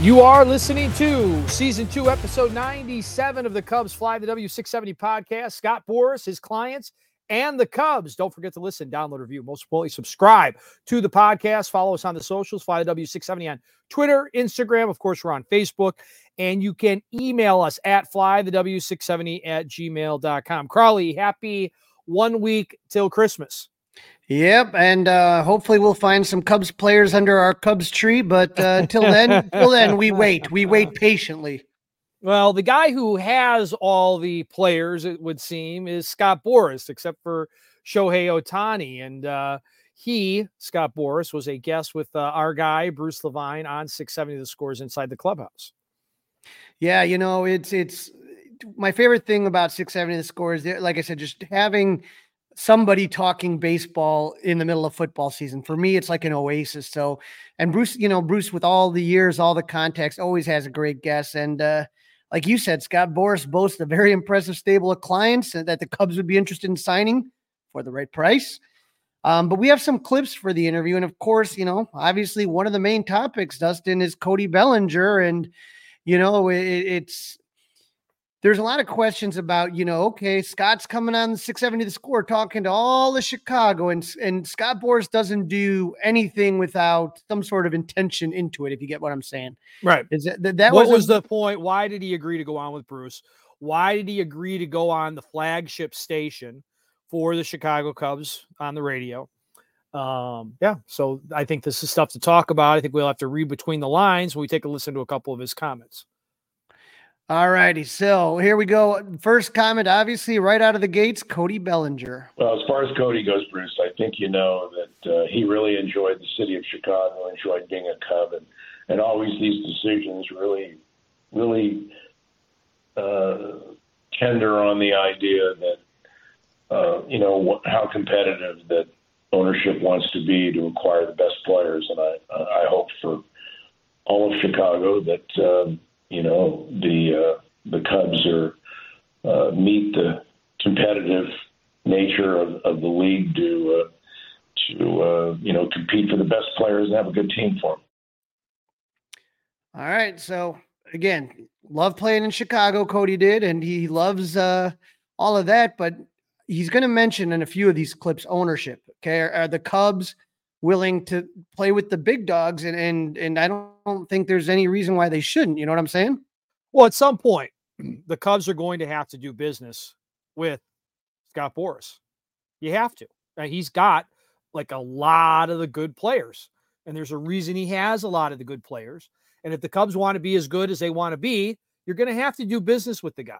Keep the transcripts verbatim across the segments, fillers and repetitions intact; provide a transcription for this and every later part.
You are listening to Season two, Episode ninety-seven of the Cubs Fly the W six seventy podcast. Scott Boras, his clients, and the Cubs. Don't forget to listen, download, review. Most importantly, subscribe to the podcast. Follow us on the socials, Fly the W six seventy on Twitter, Instagram. Of course, we're on Facebook. And you can email us at fly the w six seventy at gmail dot com. Crawley, happy one week till Christmas. Yep, and uh, hopefully we'll find some Cubs players under our Cubs tree, but uh, until then, until then, we wait. We wait patiently. Well, the guy who has all the players, it would seem, is Scott Boras, except for Shohei Ohtani. And uh, he, Scott Boras, was a guest with uh, our guy, Bruce Levine, on six seventy The Scores Inside the Clubhouse. Yeah, you know, it's it's my favorite thing about six seventy The Scores, like I said, just having – somebody talking baseball in the middle of football season. For me, it's like an oasis. So, and Bruce, you know, Bruce with all the years, all the context, always has a great guest. And uh, like you said, Scott Boras boasts a very impressive stable of clients that the Cubs would be interested in signing for the right price. Um, but we have some clips for the interview. And of course, you know, obviously one of the main topics, Dustin, is Cody Bellinger. And, you know, it, it's, there's a lot of questions about, you know, okay, Scott's coming on six seventy The Score talking to all of Chicago, and and Scott Boras doesn't do anything without some sort of intention into it, if you get what I'm saying. Right. Is that, that, that What was, was the point? Why did he agree to go on with Bruce? Why did he agree to go on the flagship station for the Chicago Cubs on the radio? Um, yeah, so I think this is stuff to talk about. I think we'll have to read between the lines when we take a listen to a couple of his comments. All righty, so here we go. First comment, obviously, right out of the gates, Cody Bellinger. Well, as far as Cody goes, Bruce, I think you know that uh, he really enjoyed the city of Chicago, enjoyed being a Cub, and, and always these decisions really, really uh, tender on the idea that, uh, you know, how competitive that ownership wants to be to acquire the best players. And I, I hope for all of Chicago that um, – you know, the uh, the Cubs are uh, meet the competitive nature of, of the league to uh, to uh, you know compete for the best players and have a good team for them. All right, so again, love playing in Chicago. Cody did, and he loves uh, all of that. But he's going to mention in a few of these clips ownership. Okay, are, are the Cubs willing to play with the big dogs? And and and I don't. I don't think there's any reason why they shouldn't. You know what I'm saying? Well, at some point, the Cubs are going to have to do business with Scott Boras. You have to. Now, he's got like a lot of the good players, and there's a reason he has a lot of the good players. And if the Cubs want to be as good as they want to be, you're going to have to do business with the guy.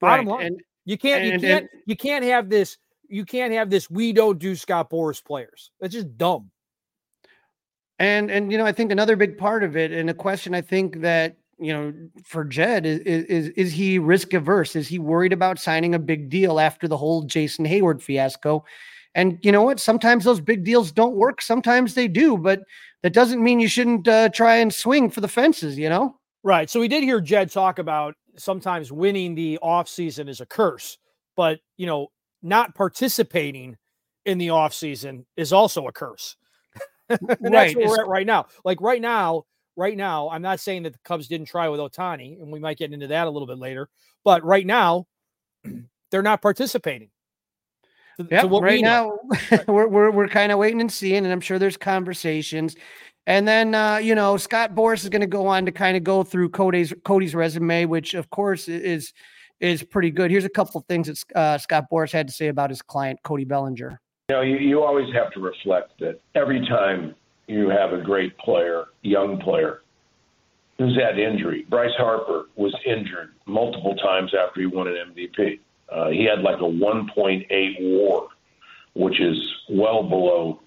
Bottom right. line, and, you can't, and, you can't, and, you can't have this. You can't have this. We don't do Scott Boras players. That's just dumb. And, and, you know, I think another big part of it, and a question I think that, you know, for Jed is, is, is he risk averse? Is he worried about signing a big deal after the whole Jason Hayward fiasco? And you know what? Sometimes those big deals don't work. Sometimes they do, but that doesn't mean you shouldn't uh, try and swing for the fences, you know? Right. So we did hear Jed talk about sometimes winning the offseason is a curse, but you know, not participating in the offseason is also a curse. And right. That's where we're at right now. Like right now, right now, I'm not saying that the Cubs didn't try with Ohtani, and we might get into that a little bit later, but right now they're not participating. To, yep, to what right we now we're, we're, we're kind of waiting and seeing, and I'm sure there's conversations. And then, uh, you know, Scott Boras is going to go on to kind of go through Cody's Cody's resume, which of course is, is pretty good. Here's a couple of things that uh, Scott Boras had to say about his client, Cody Bellinger. You know, you, you always have to reflect that every time you have a great player, young player, who's had injury. Bryce Harper was injured multiple times after he won an M V P. Uh, he had like a one point eight WAR, which is well below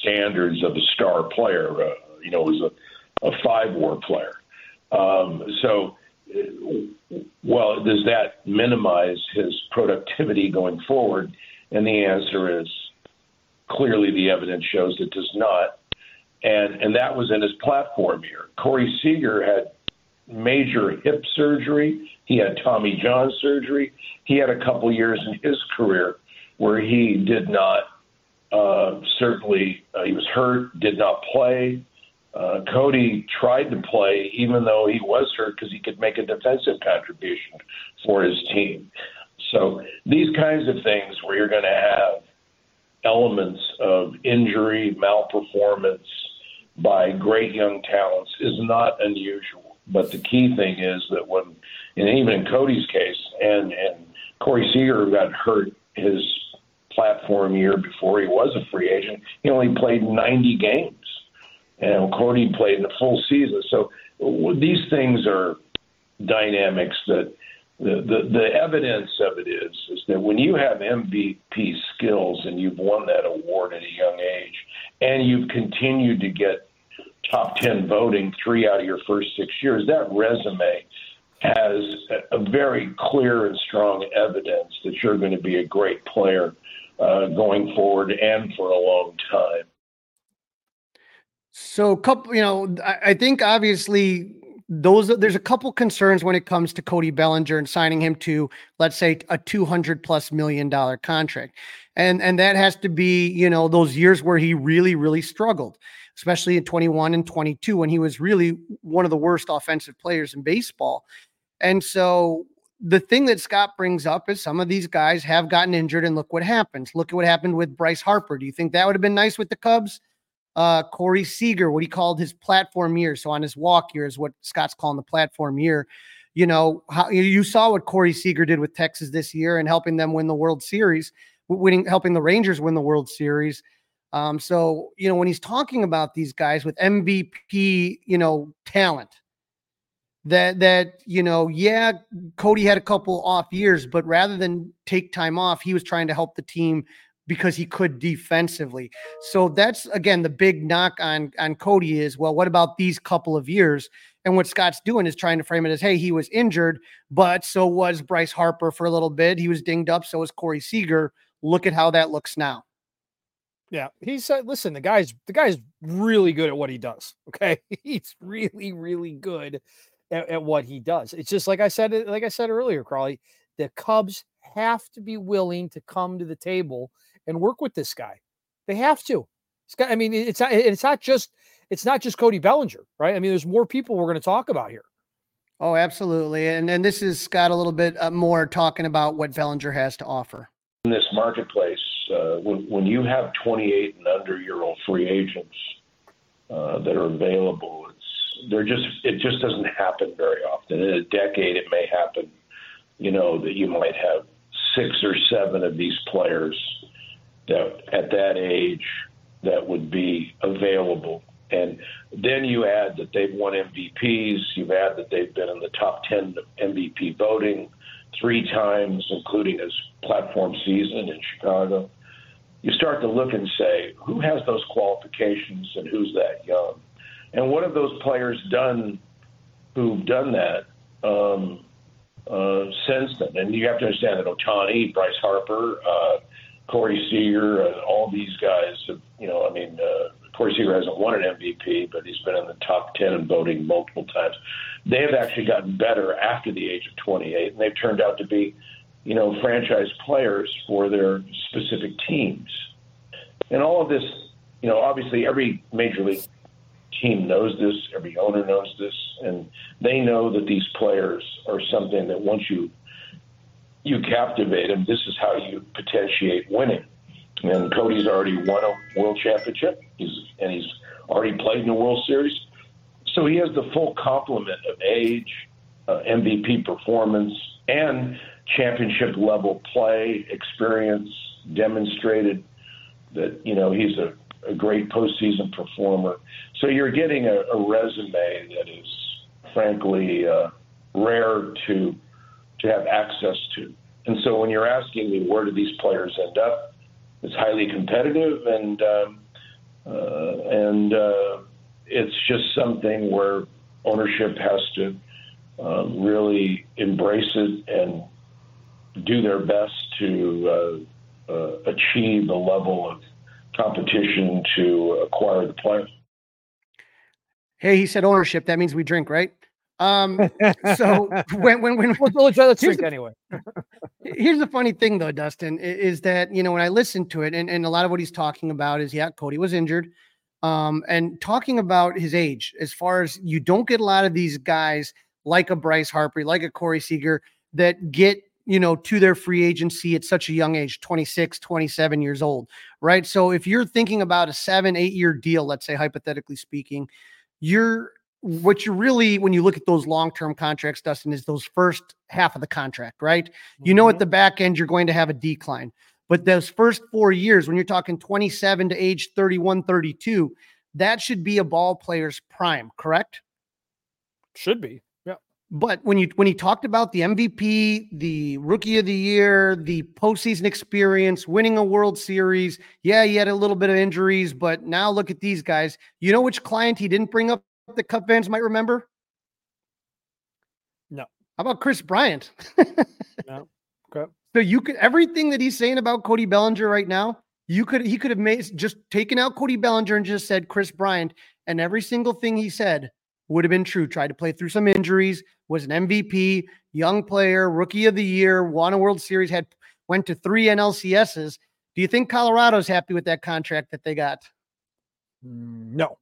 standards of a star player. Uh, you know, it was a, a five WAR player. Um, so, well, does that minimize his productivity going forward? And the answer is clearly the evidence shows it does not. And and that was in his platform year. Corey Seager had major hip surgery. He had Tommy John surgery. He had a couple years in his career where he did not, uh, certainly uh, he was hurt, did not play. Uh, Cody tried to play even though he was hurt because he could make a defensive contribution for his team. So these kinds of things where you're going to have elements of injury, malperformance by great young talents is not unusual. But the key thing is that when, and even in Cody's case, and, and Corey Seager got hurt his platform year before he was a free agent, he only played ninety games. And Cody played in the full season. So these things are dynamics that the, the, the evidence of it is, is that when you have M V P skills and you've won that award at a young age and you've continued to get top ten voting three out of your first six years, that resume has a very clear and strong evidence that you're going to be a great player uh, going forward and for a long time. So, couple, you know, I, I think obviously those there's a couple concerns when it comes to Cody Bellinger and signing him to, let's say, a two hundred plus million dollar contract. And and that has to be, you know, those years where he really, really struggled, especially in twenty-one and twenty-two when he was really one of the worst offensive players in baseball. And so the thing that Scott brings up is some of these guys have gotten injured and look what happens. Look at what happened with Bryce Harper. Do you think that would have been nice with the Cubs? Uh, Corey Seager, what he called his platform year. So on his walk year is what Scott's calling the platform year. You know, how you saw what Corey Seager did with Texas this year and helping them win the World Series, winning, helping the Rangers win the World Series. Um, so, you know, when he's talking about these guys with M V P, you know, talent that, that, you know, yeah, Cody had a couple off years, but rather than take time off, he was trying to help the team because he could defensively. So that's, again, the big knock on, on Cody is, well, what about these couple of years? And what Scott's doing is trying to frame it as, hey, he was injured, but so was Bryce Harper for a little bit. He was dinged up. So was Corey Seager. Look at how that looks now. Yeah. He said, listen, the guy's, the guy's really good at what he does. Okay. He's really, really good at, at what he does. It's just, like I said, like I said earlier, Crawley, the Cubs have to be willing to come to the table and work with this guy. They have to. It's got, I mean, it's not, it's not just, it's not just Cody Bellinger, right? I mean, there's more people we're going to talk about here. Oh, absolutely. And and this is Scott a little bit more talking about what Bellinger has to offer. In this marketplace, uh, when, when you have twenty-eight and under year old free agents uh, that are available, it's, they're just, it just doesn't happen very often. In a decade, it may happen, you know, that you might have six or seven of these players that at that age that would be available. And then you add that they've won M V Ps, you've added that they've been in the top ten M V P voting three times, including his platform season in Chicago. You start to look and say, who has those qualifications and who's that young? And what have those players done who've done that um, uh, since then? And you have to understand that Ohtani, Bryce Harper, uh, Corey Seager, uh, all these guys have, you know, I mean, uh, Corey Seager hasn't won an M V P, but he's been in the top ten in voting multiple times. They have actually gotten better after the age of twenty-eight, and they've turned out to be, you know, franchise players for their specific teams. And all of this, you know, obviously every major league team knows this, every owner knows this, and they know that these players are something that once you you captivate them, this is how you potentiate winning. And Cody's already won a world championship, he's, and he's already played in a World Series. So he has the full complement of age, uh, M V P performance, and championship-level play, experience, demonstrated that, you know, he's a, a great postseason performer. So you're getting a, a resume that is, frankly, uh, rare to to have access to. And so when you're asking me where do these players end up, it's highly competitive, and um, uh, and uh, it's just something where ownership has to uh, really embrace it and do their best to uh, uh, achieve a level of competition to acquire the player. Hey, he said ownership. That means we drink, right? Um, so when, when, when, we'll, let's, let's drink the, anyway. Here's the funny thing though, Dustin, is that, you know, when I listened to it and, and a lot of what he's talking about is, yeah, Cody was injured. Um, and talking about his age, as far as you don't get a lot of these guys like a Bryce Harper, like a Corey Seager that get, you know, to their free agency at such a young age, twenty-six, twenty-seven years old, right? So if you're thinking about a seven, eight year deal, let's say, hypothetically speaking, you're, what you really, when you look at those long-term contracts, Dustin, is those first half of the contract, right? Mm-hmm. You know, at the back end, you're going to have a decline, but those first four years, when you're talking twenty-seven to age thirty-one, thirty-two, that should be a ball player's prime, correct? Should be. But when you when he talked about the M V P, the Rookie of the Year, the postseason experience, winning a World Series, yeah, he had a little bit of injuries, but now look at these guys. You know which client he didn't bring up that Cub fans might remember? No. How about Kris Bryant? No. Okay. So you could everything that he's saying about Cody Bellinger right now, you could he could have made just taken out Cody Bellinger and just said Kris Bryant, and every single thing he said would have been true. Tried to play through some injuries, was an M V P, young player, Rookie of the Year, won a World Series, had went to three N L C S's. Do you think Colorado's happy with that contract that they got? No.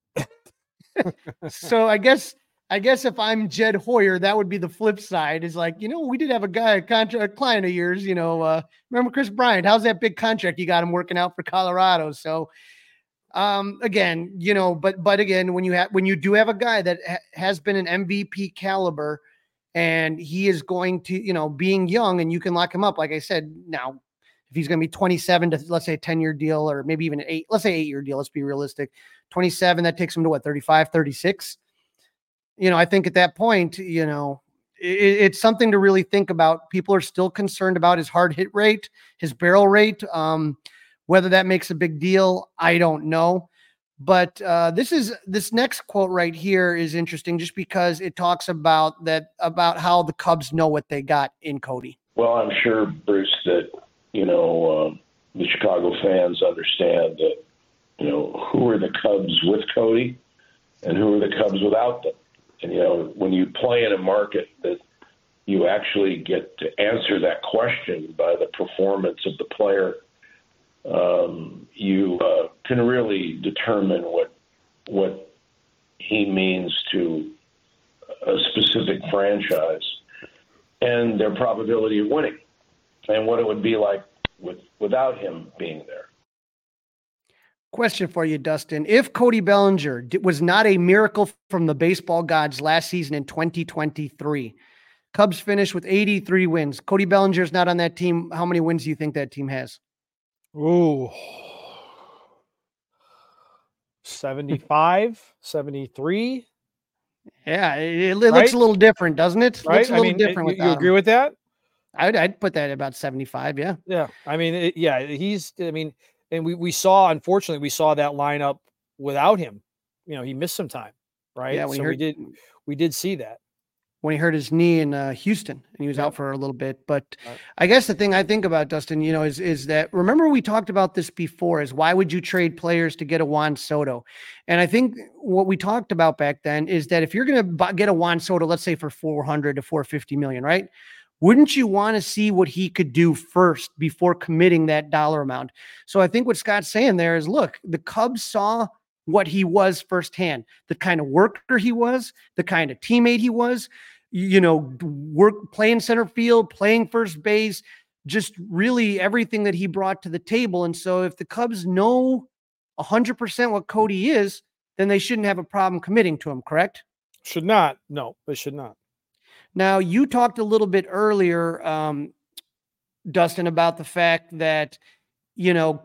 So I guess I guess if I'm Jed Hoyer, that would be the flip side. Is like, you know, we did have a guy, a contract, a client of yours, you know, uh, remember Kris Bryant? How's that big contract you got him working out for Colorado? So Um, again, you know, but, but again, when you have, when you do have a guy that ha- has been an M V P caliber and he is going to, you know, being young and you can lock him up. Like I said, now if he's going to be twenty-seven to let's say a ten year deal, or maybe even an eight, let's say eight year deal, let's be realistic, twenty-seven, that takes him to what, thirty-five, thirty-six, you know, I think at that point, you know, it, it's something to really think about. People are still concerned about his hard hit rate, his barrel rate, um, whether that makes a big deal, I don't know. But uh, this is this next quote right here is interesting just because it talks about that about how the Cubs know what they got in Cody. Well, I'm sure, Bruce, that, you know, uh, the Chicago fans understand that, you know, who are the Cubs with Cody and who are the Cubs without them. And, you know, when you play in a market that you actually get to answer that question by the performance of the player, Um, you uh, can really determine what what he means to a specific franchise and their probability of winning and what it would be like with, without him being there. Question for you, Dustin. If Cody Bellinger was not a miracle from the baseball gods last season in twenty twenty-three, Cubs finished with eighty-three wins. Cody Bellinger's not on that team. How many wins do you think that team has? Ooh, seventy-five, seventy-three. Yeah, it, it looks right? A little different, doesn't it? Right? Looks a little I mean, different. It, you agree him. With that? I'd, I'd put that at about seventy-five. Yeah. Yeah. I mean, it, yeah, he's, I mean, and we, we saw, unfortunately, we saw that lineup without him. You know, he missed some time, right? Yeah, so heard- we did, we did see that. when he hurt his knee in uh, Houston, and he was yep. out for a little bit. But right. I guess the thing I think about, Dustin, you know, is is that, remember we talked about this before, is why would you trade players to get a Juan Soto? And I think what we talked about back then is that if you're going to get a Juan Soto, let's say for four hundred to four hundred fifty million, right? Wouldn't you want to see what he could do first before committing that dollar amount? So I think what Scott's saying there is, look, the Cubs saw what he was firsthand, the kind of worker he was, the kind of teammate he was, you know, work playing center field, playing first base, just really everything that he brought to the table. And so if the Cubs know one hundred percent what Cody is, then they shouldn't have a problem committing to him, correct? Should not. No, they should not. Now, you talked a little bit earlier, um, Dustin, about the fact that, you know,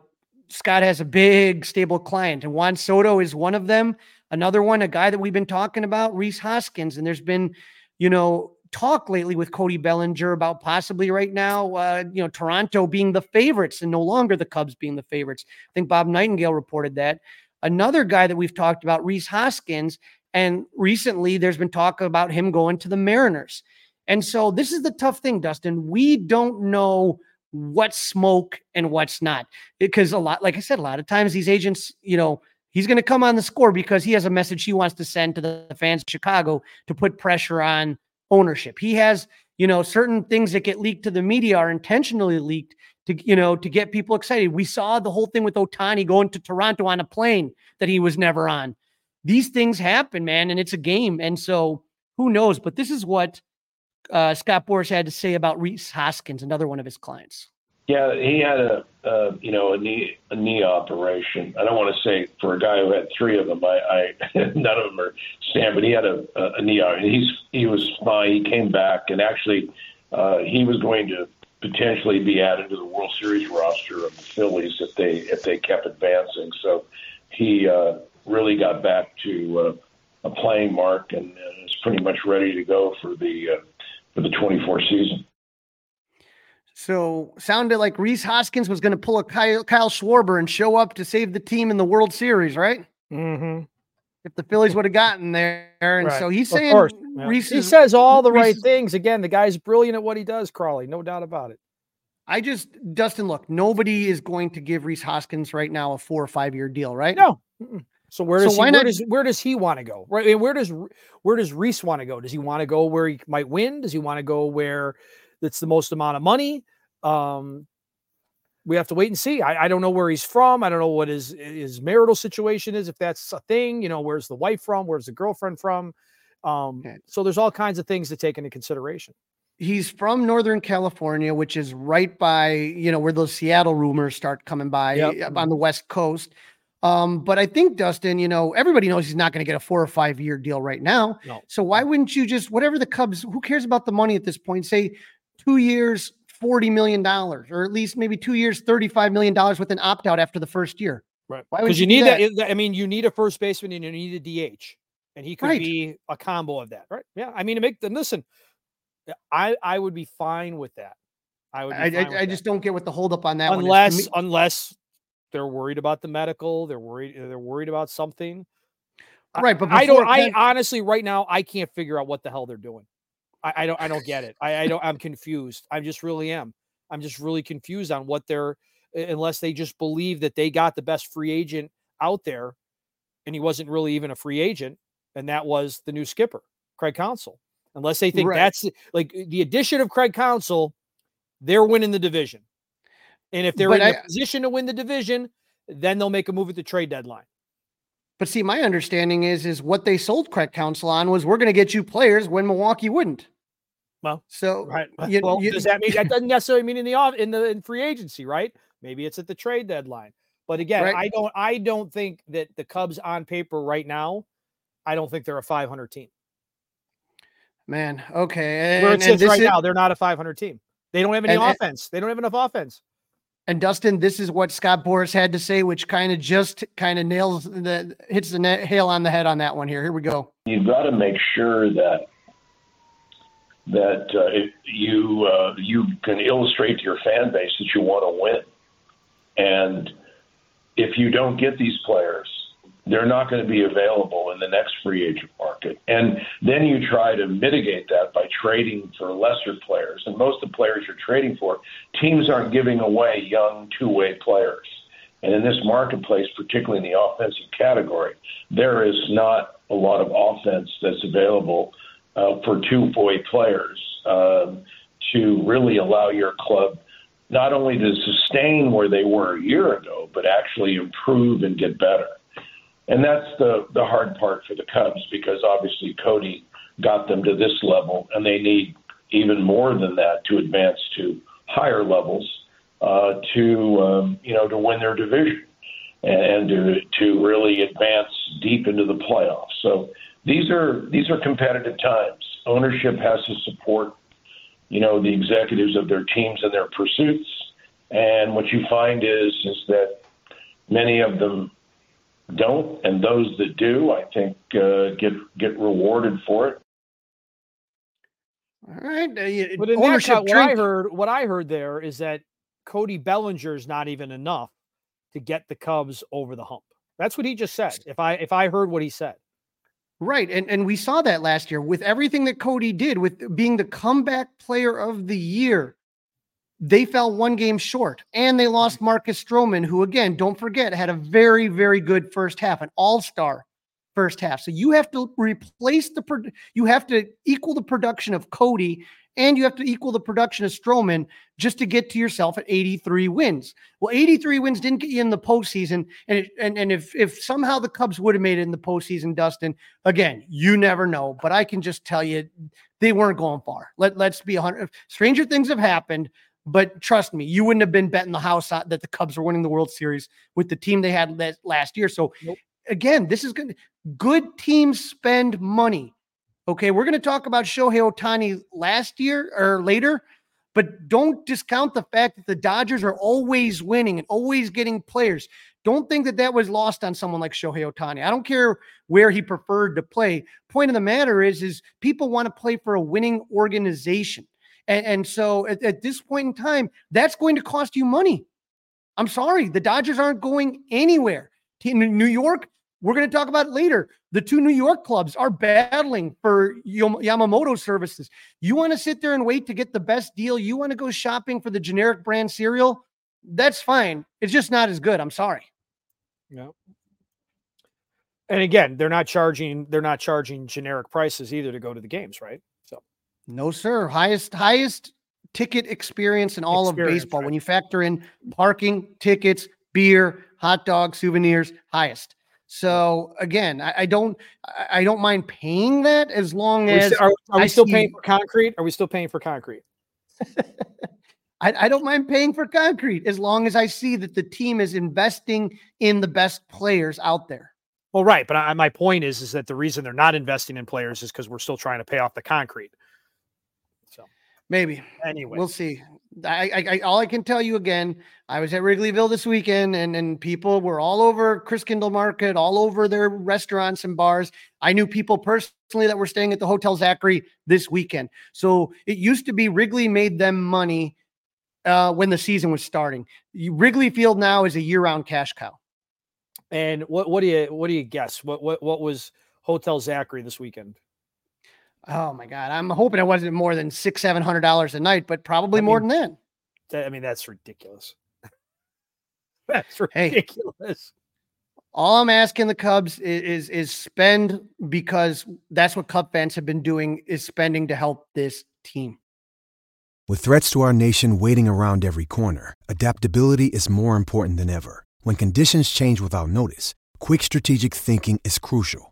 Scott has a big stable client, and Juan Soto is one of them. Another one, a guy that we've been talking about, Rhys Hoskins. And there's been, you know, talk lately with Cody Bellinger about possibly right now, uh, you know, Toronto being the favorites and no longer the Cubs being the favorites. I think Bob Nightingale reported that. Another guy that we've talked about, Rhys Hoskins, and recently there's been talk about him going to the Mariners. And so this is the tough thing, Dustin. We don't know what's smoke and what's not, because a lot, like I said, a lot of times these agents, you know, he's going to come on the score because he has a message he wants to send to the fans of Chicago to put pressure on ownership. He has, you know, certain things that get leaked to the media are intentionally leaked to, you know, to get people excited. We saw the whole thing with Ohtani going to Toronto on a plane that he was never on. These things happen, man, and it's a game. And so who knows, but this is what Uh, Scott Boras had to say about Rhys Hoskins, another one of his clients. Yeah, he had a uh, you know a knee a knee operation. I don't want to say for a guy who had three of them, I, I none of them are Sam, but he had a, a knee operation. He's he was fine. He came back, and actually uh, he was going to potentially be added to the World Series roster of the Phillies if they if they kept advancing. So he uh, really got back to uh, a playing mark and uh, is pretty much ready to go for the. Uh, For the twenty-four season. So sounded like Rhys Hoskins was going to pull a Kyle, Kyle Schwarber and show up to save the team in the World Series, right? Mm-hmm. If the Phillies would have gotten there. And right. so he's of saying, course, yeah. Reese he is, says all the Reese right is, things. Again, the guy's brilliant at what he does, Crawley, no doubt about it. I just, Dustin, look, nobody is going to give Rhys Hoskins right now a four or five year deal, right? No. Mm-mm. So where does so he, where does where does he want to go? Right? Where does where does Reese want to go? Does he want to go where he might win? Does he want to go where that's the most amount of money? Um, we have to wait and see. I, I don't know where he's from. I don't know what his his marital situation is, if that's a thing. You know, where's the wife from? Where's the girlfriend from? Um, okay. So there's all kinds of things to take into consideration. He's from Northern California, which is right by, you know, where those Seattle rumors start coming by yep. on the West Coast. Um, but I think, Dustin, you know, everybody knows he's not going to get a four or five year deal right now. No. So why wouldn't you just, whatever the Cubs, who cares about the money at this point, say two years, forty million dollars, or at least maybe two years, thirty-five million dollars with an opt-out after the first year. Right. Why would you, you need that? that? I mean, you need a first baseman and you need a D H, and he could right. be a combo of that. Right. Yeah. I mean, to make them listen, I, I would be fine with that. I would. Be I, fine I, with I just that. don't get what the holdup on that. Unless, one is. unless, They're worried about the medical. They're worried. They're worried about something. Right. But I don't, I honestly, right now, I can't figure out what the hell they're doing. I, I don't, I don't get it. I, I don't, I'm confused. I just really am. I'm just really confused on what they're, unless they just believe that they got the best free agent out there, and he wasn't really even a free agent. And that was the new skipper, Craig Counsell. Unless they think right. that's like the addition of Craig Counsell, they're winning the division. And if they're but in a I, position to win the division, then they'll make a move at the trade deadline. But see, my understanding is, is what they sold Craig Counsell on was, we're going to get you players when Milwaukee wouldn't. Well, so right. you, well, you, does that mean that doesn't necessarily mean in the off in the in free agency, right? Maybe it's at the trade deadline. But again, right. I don't, I don't think that the Cubs on paper right now, I don't think they're a five hundred team. Man, okay. And, Where it says right is, now, they're not a five hundred team. They don't have any and, offense. And, they don't have enough offense. And Dustin, this is what Scott Boras had to say, which kind of just kind of nails the hits the nail on the head on that one here. Here we go. You've got to make sure that that uh, if you uh, you can illustrate to your fan base that you want to win, and if you don't get these players, they're not going to be available in the next free agent market. And then you try to mitigate that by trading for lesser players. And most of the players you're trading for, teams aren't giving away young two-way players. And in this marketplace, particularly in the offensive category, there is not a lot of offense that's available uh, for two-way players um, to really allow your club not only to sustain where they were a year ago, but actually improve and get better. And that's the, the hard part for the Cubs, because obviously Cody got them to this level, and they need even more than that to advance to higher levels uh, to um, you know to win their division and, and to to really advance deep into the playoffs. So these are these are competitive times. Ownership has to support you know the executives of their teams and their pursuits. And what you find is is that many of them don't, and those that do, I think, uh, get get rewarded for it. All right, uh, but in that cut, what I heard, what I heard there is that Cody Bellinger is not even enough to get the Cubs over the hump. That's what he just said. If I if I heard what he said, right, and and we saw that last year with everything that Cody did, with being the comeback player of the year. They fell one game short, and they lost Marcus Stroman, who, again, don't forget, had a very, very good first half, an all-star first half. So you have to replace the pro- – you have to equal the production of Cody, and you have to equal the production of Stroman just to get to yourself at eighty-three wins. Well, eighty-three wins didn't get you in the postseason, and it, and, and if, if somehow the Cubs would have made it in the postseason, Dustin, again, you never know, but I can just tell you they weren't going far. Let, let's be one hundred – stranger things have happened. But trust me, you wouldn't have been betting the house that the Cubs were winning the World Series with the team they had last year. So, nope. Again, this is good. Good teams spend money. Okay, we're going to talk about Shohei Ohtani last year or later, but don't discount the fact that the Dodgers are always winning and always getting players. Don't think that that was lost on someone like Shohei Ohtani. I don't care where he preferred to play. Point of the matter is, is people want to play for a winning organization. And, and so at, at this point in time, that's going to cost you money. I'm sorry. The Dodgers aren't going anywhere. New York, we're going to talk about it later. The two New York clubs are battling for Yamamoto services. You want to sit there and wait to get the best deal? You want to go shopping for the generic brand cereal? That's fine. It's just not as good. I'm sorry. Yeah. And again, they're not charging, they're not charging generic prices either to go to the games, right? No, sir. Highest, highest ticket experience in all experience, of baseball. Right. When you factor in parking, tickets, beer, hot dogs, souvenirs, highest. So again, I, I don't, I don't mind paying that as long as are, are we still see, paying for concrete? Are we still paying for concrete? I, I don't mind paying for concrete as long as I see that the team is investing in the best players out there. Well, right. But I, my point is, is that the reason they're not investing in players is because we're still trying to pay off the concrete. Maybe. Anyway, we'll see. I, I, I, all I can tell you again, I was at Wrigleyville this weekend, and, and people were all over Chris Kindle Market, all over their restaurants and bars. I knew people personally that were staying at the Hotel Zachary this weekend. So it used to be Wrigley made them money uh, when the season was starting. Wrigley Field now is a year-round cash cow. And what, what do you what do you guess? What what what was Hotel Zachary this weekend? Oh my God. I'm hoping it wasn't more than six, seven hundred dollars a night, but probably I mean, more than that. that. I mean, that's ridiculous. That's ridiculous. Hey, all I'm asking the Cubs is, is, is spend, because that's what Cub fans have been doing, is spending to help this team. With threats to our nation waiting around every corner, adaptability is more important than ever. When conditions change without notice, quick strategic thinking is crucial,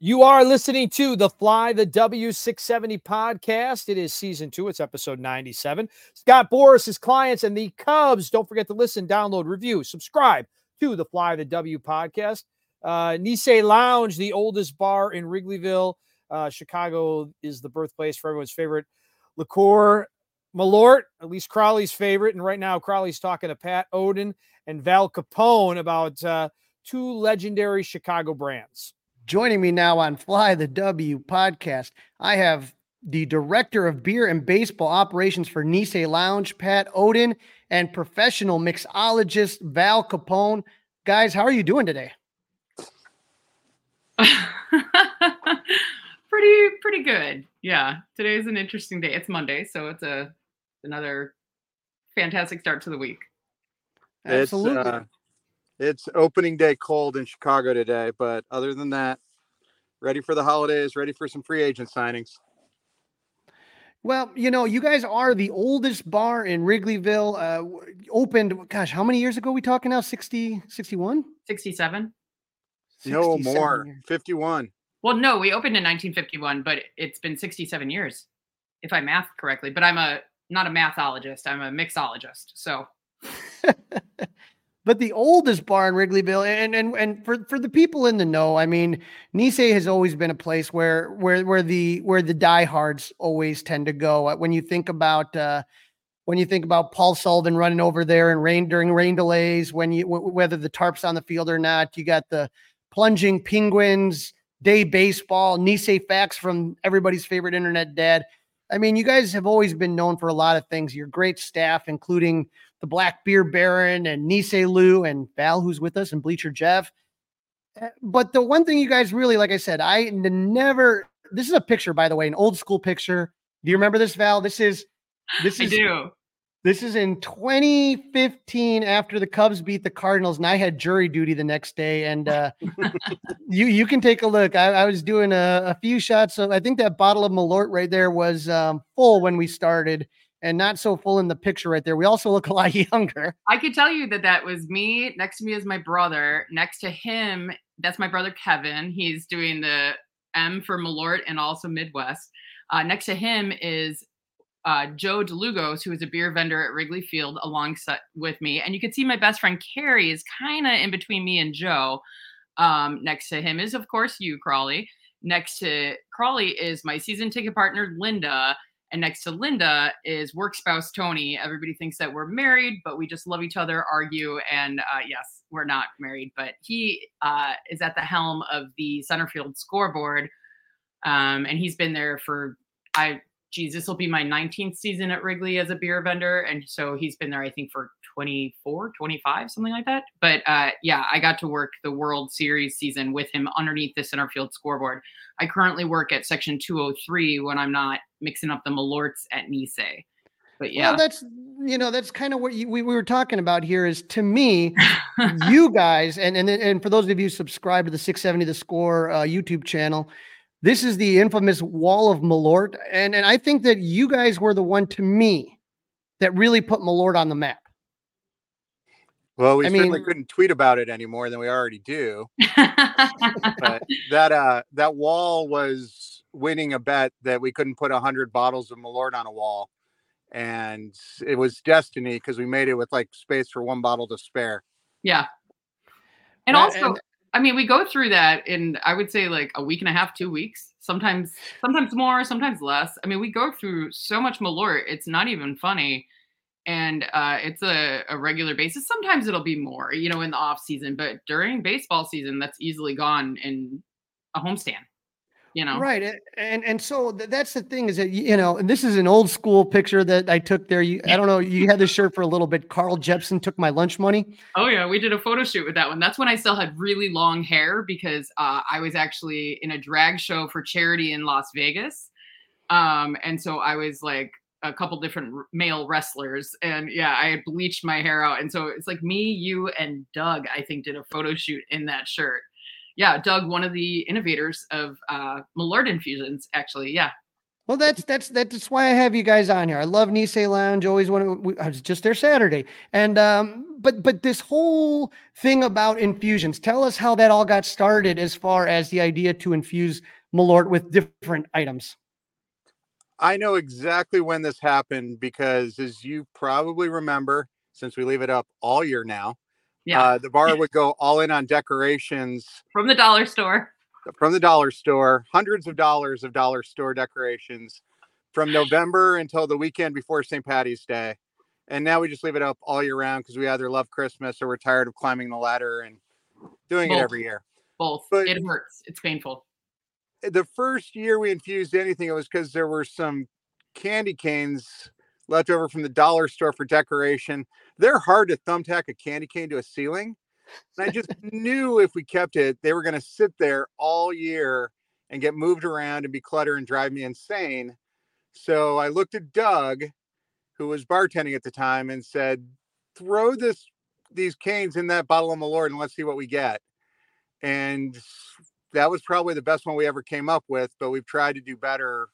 You are listening to the Fly the W six seventy podcast. It is season two. It's episode ninety-seven. Scott Boras, his clients, and the Cubs. Don't forget to listen, download, review, subscribe to the Fly the W podcast. Uh, Nisei Lounge, the oldest bar in Wrigleyville. Uh, Chicago is the birthplace for everyone's favorite liqueur, Malört, at least Crawley's favorite. And right now, Crawley's talking to Pat Odon and Val Capone about uh, two legendary Chicago brands. Joining me now on Fly the W podcast, I have the director of beer and baseball operations for Nisei Lounge, Pat Odon, and professional mixologist Val Capone. Guys, how are you doing today? pretty, pretty good. Yeah, today's an interesting day. It's Monday, so it's a another fantastic start to the week. Absolutely. It's, uh... It's opening day cold in Chicago today, but other than that, ready for the holidays, ready for some free agent signings. Well, you know, you guys are the oldest bar in Wrigleyville. Uh, opened, gosh, how many years ago are we talking now? sixty, sixty-one? sixty-seven. No more. Years. fifty-one. Well, no, we opened in nineteen fifty-one, but it's been sixty-seven years, if I math correctly. But I'm a not a mathologist. I'm a mixologist, so... But the oldest bar in Wrigleyville, and and and for, for the people in the know, I mean, Nisei has always been a place where where where the where the diehards always tend to go. When you think about uh, when you think about Paul Sullivan running over there and rain during rain delays, when you w- whether the tarp's on the field or not, you got the plunging Penguins, day baseball, Nisei facts from everybody's favorite internet dad. I mean, you guys have always been known for a lot of things. Your great staff, including the Black Beer Baron and Nisei Lou and Val, who's with us, and Bleacher Jeff. But the one thing you guys really, like I said, I never, this is a picture, by the way, an old school picture. Do you remember this, Val? This is, this is, I do. This is in twenty fifteen after the Cubs beat the Cardinals, and I had jury duty the next day. And uh, you you can take a look. I, I was doing a, a few shots. So I think that bottle of Malört right there was um, full when we started, and not so full in the picture right there. We also look a lot younger. I could tell you that that was me. Next to me is my brother. Next to him, that's my brother, Kevin. He's doing the M for Malört and also Midwest. Uh, next to him is uh, Joe DeLugos, who is a beer vendor at Wrigley Field alongside with me. And you could see my best friend, Carrie, is kind of in between me and Joe. Um, next to him is, of course, you, Crawley. Next to Crawley is my season ticket partner, Linda. And next to Linda is work spouse Tony. Everybody thinks that we're married, but we just love each other, argue, and uh, yes, we're not married. But he uh, is at the helm of the center field scoreboard, um, and he's been there for I. Geez, this will be my nineteenth season at Wrigley as a beer vendor, and so he's been there I think for twenty-four, twenty-five, something like that. But uh, yeah, I got to work the World Series season with him underneath the center field scoreboard. I currently work at section two oh three when I'm not mixing up the Malörts at Nisei. But yeah, well, that's you know that's kind of what you, we we were talking about here. Is to me, you guys, and and and for those of you who subscribe to the six seventy The Score uh, YouTube channel. This is the infamous wall of Malört. And, and I think that you guys were the one, to me, that really put Malört on the map. Well, we I certainly mean, couldn't tweet about it any more than we already do. But that uh, that wall was winning a bet that we couldn't put one hundred bottles of Malört on a wall. And it was destiny because we made it with, like, space for one bottle to spare. Yeah. And that, also... And- I mean, we go through that in, I would say, like a week and a half, two weeks, sometimes, sometimes more, sometimes less. I mean, we go through so much Malört. It's not even funny. And uh, it's a, a regular basis. Sometimes it'll be more, you know, in the off season, but during baseball season, that's easily gone in a homestand, you know? Right. And, and, and so th- that's the thing is that, you know, and this is an old school picture that I took there. You, I don't know. You had this shirt for a little bit. Carl Jepson took my lunch money. Oh yeah. We did a photo shoot with that one. That's when I still had really long hair because uh, I was actually in a drag show for charity in Las Vegas. Um, and so I was like a couple different r- male wrestlers and yeah, I had bleached my hair out. And so it's like me, you, and Doug, I think did a photo shoot in that shirt. Yeah, Doug, one of the innovators of uh, Malört infusions, actually. Yeah. Well, that's that's that's why I have you guys on here. I love Nisei Lounge. Always want to. I was just there Saturday, and um, but but this whole thing about infusions. Tell us how that all got started, as far as the idea to infuse Malört with different items. I know exactly when this happened because, as you probably remember, since we leave it up all year now, yeah, uh, the bar would go all in on decorations from the dollar store. From the dollar store, hundreds of dollars of dollar store decorations from November until the weekend before Saint Patty's Day. And now we just leave it up all year round because we either love Christmas or we're tired of climbing the ladder and doing Both. it every year. Both. But it hurts. It's painful. The first year we infused anything, it was because there were some candy canes left over from the dollar store for decoration. They're hard to thumbtack a candy cane to a ceiling. And I just knew if we kept it, they were going to sit there all year and get moved around and be clutter and drive me insane. So I looked at Doug, who was bartending at the time, and said, throw this, these canes in that bottle of Malört and let's see what we get. And that was probably the best one we ever came up with, but we've tried to do better,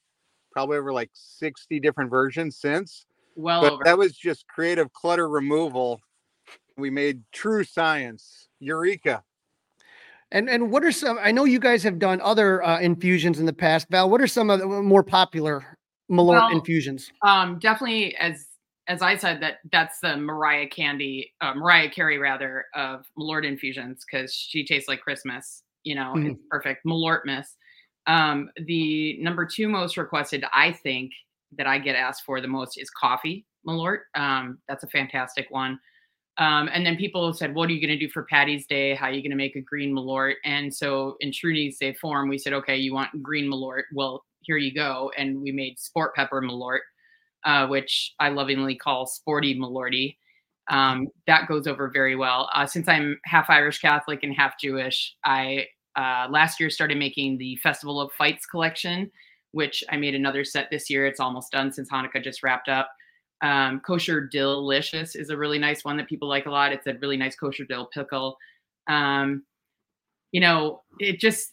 probably over like sixty different versions since. Well, but over. That was just creative clutter removal. We made true science. Eureka. And and what are some, I know you guys have done other uh, infusions in the past, Val. What are some of the more popular Malört well, infusions? Um, definitely, as as I said, that that's the Mariah Candy, uh, Mariah Carey rather, of Malört infusions, because she tastes like Christmas. You know, mm-hmm. It's perfect. Malörtmas. Um, the number two most requested, I think, that I get asked for the most is coffee Malört. Um, that's a fantastic one. Um, and then people said, what are you going to do for Patty's Day? How are you going to make a green Malört? And so in true Nisei form, we said, okay, you want green Malört? Well, here you go. And we made sport pepper Malört, uh, which I lovingly call sporty Malörty. Um, that goes over very well. Uh, since I'm half Irish Catholic and half Jewish, I uh, last year started making the Festival of Fights collection, which I made another set this year. It's almost done since Hanukkah just wrapped up. Um, kosher Dillicious is a really nice one that people like a lot. It's a really nice kosher dill pickle. Um, you know, it just,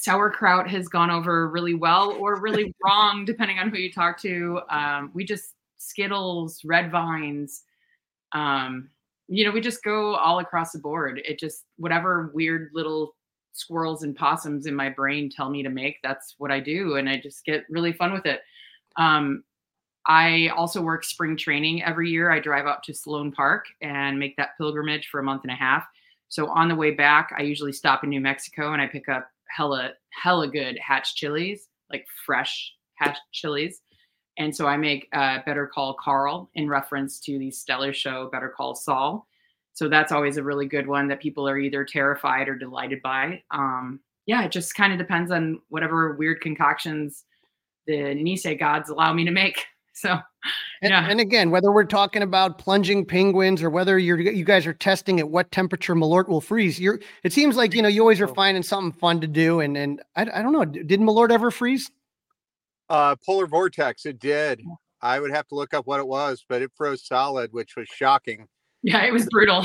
sauerkraut has gone over really well or really wrong, depending on who you talk to. Um, we just, Skittles, Red Vines, um, you know, we just go all across the board. It just, whatever weird little squirrels and possums in my brain tell me to make, that's what I do. And I just get really fun with it. Um, I also work spring training every year. I drive out to Sloan Park and make that pilgrimage for a month and a half. So on the way back, I usually stop in New Mexico and I pick up hella, hella good hatch chilies, like fresh hatch chilies. And so I make uh, Better Call Carl in reference to the stellar show Better Call Saul. So that's always a really good one that people are either terrified or delighted by. Um, yeah, it just kind of depends on whatever weird concoctions the Nisei gods allow me to make. So, yeah. And, and again, whether we're talking about plunging penguins or whether you're, you guys are testing at what temperature Malört will freeze, you're, it seems like, you know, you always are finding something fun to do. And, and I, I don't know, did Malört ever freeze? Uh, polar vortex. It did. Yeah. I would have to look up what it was, but it froze solid, which was shocking. Yeah, it was brutal.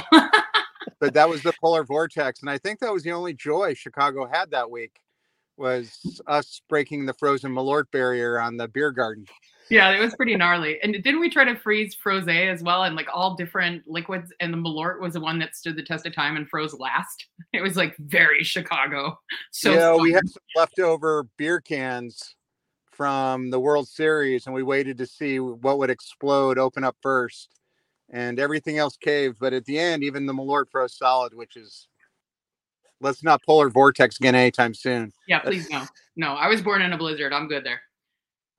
But that was the polar vortex. And I think that was the only joy Chicago had that week was us breaking the frozen Malört barrier on the beer garden. Yeah, it was pretty gnarly. And didn't we try to freeze frosé as well and like all different liquids? And the Malört was the one that stood the test of time and froze last. It was like very Chicago. So yeah, fun. We had some leftover beer cans from the World Series and we waited to see what would explode, open up first. And everything else caved. But at the end, even the Malört froze solid, which is, let's not polar vortex again anytime soon. Yeah, please no. No, I was born in a blizzard. I'm good there.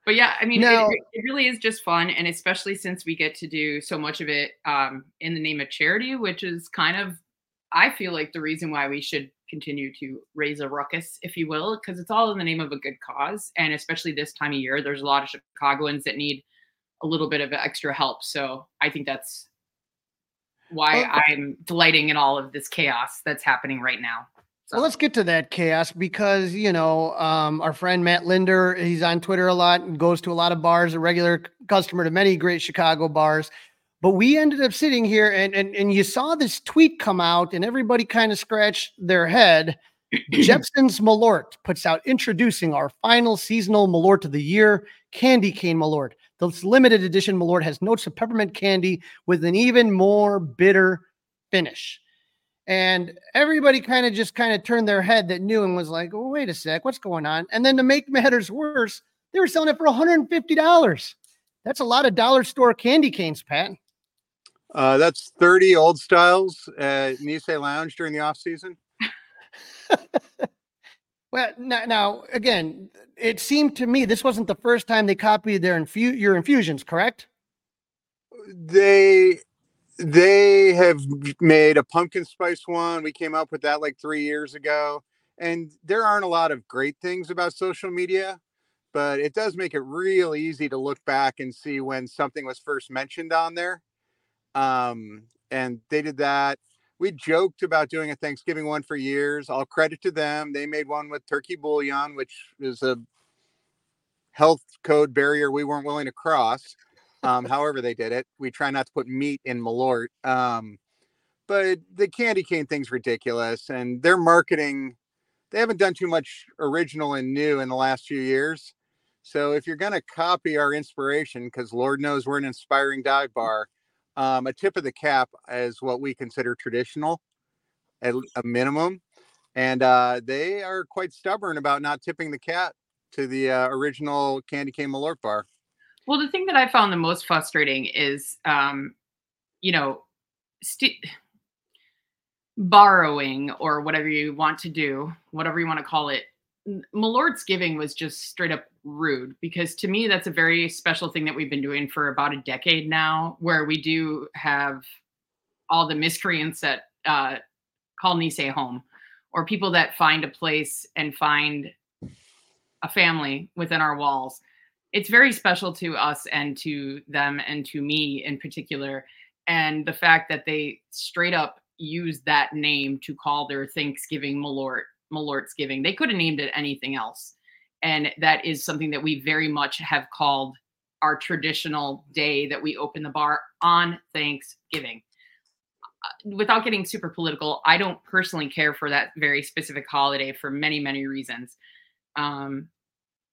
But yeah, I mean, no. it, it really is just fun. And especially since we get to do so much of it um, in the name of charity, which is kind of, I feel like the reason why we should continue to raise a ruckus, if you will, because it's all in the name of a good cause. And especially this time of year, there's a lot of Chicagoans that need a little bit of extra help. So I think that's why okay. I'm delighting in all of this chaos that's happening right now. Well, let's get to that chaos because, you know, um, our friend Matt Linder, he's on Twitter a lot and goes to a lot of bars, a regular customer to many great Chicago bars. But we ended up sitting here and and, and you saw this tweet come out and everybody kind of scratched their head Jeppson's Malört puts out introducing our final seasonal Malört of the year, Candy Cane Malört. This limited edition Malört has notes of peppermint candy with an even more bitter finish. And everybody kind of just kind of turned their head that knew and was like, oh, wait a sec, what's going on? And then to make matters worse, they were selling it for one hundred fifty dollars. That's a lot of dollar store candy canes, Pat. Uh, that's thirty old styles at Nisei Lounge during the off season. Well, now, now, again, it seemed to me this wasn't the first time they copied their infu- your infusions, correct? They they have made a pumpkin spice one. We came up with that like three years ago. And there aren't a lot of great things about social media, but it does make it real easy to look back and see when something was first mentioned on there. Um, and they did that. We joked about doing a Thanksgiving one for years. All credit to them. They made one with turkey bouillon, which is a health code barrier we weren't willing to cross. Um, however they did it. We try not to put meat in Malört. Um, but the candy cane thing's ridiculous. And their marketing, they haven't done too much original and new in the last few years. So if you're going to copy our inspiration, because Lord knows we're an inspiring dive bar, Um, a tip of the cap is what we consider traditional, at a minimum. And uh, they are quite stubborn about not tipping the cap to the uh, original Candy Cane Malört bar. Well, the thing that I found the most frustrating is, um, you know, st- borrowing or whatever you want to do, whatever you want to call it. Malört's giving was just straight up rude, because to me that's a very special thing that we've been doing for about a decade now, where we do have all the miscreants that uh, call Nisei home, or people that find a place and find a family within our walls. It's very special to us and to them and to me in particular. And the fact that they straight up use that name to call their Thanksgiving Malört Malört's giving. They could have named it anything else. And that is something that we very much have called our traditional day that we open the bar on Thanksgiving. Without getting super political, I don't personally care for that very specific holiday for many, many reasons. Um,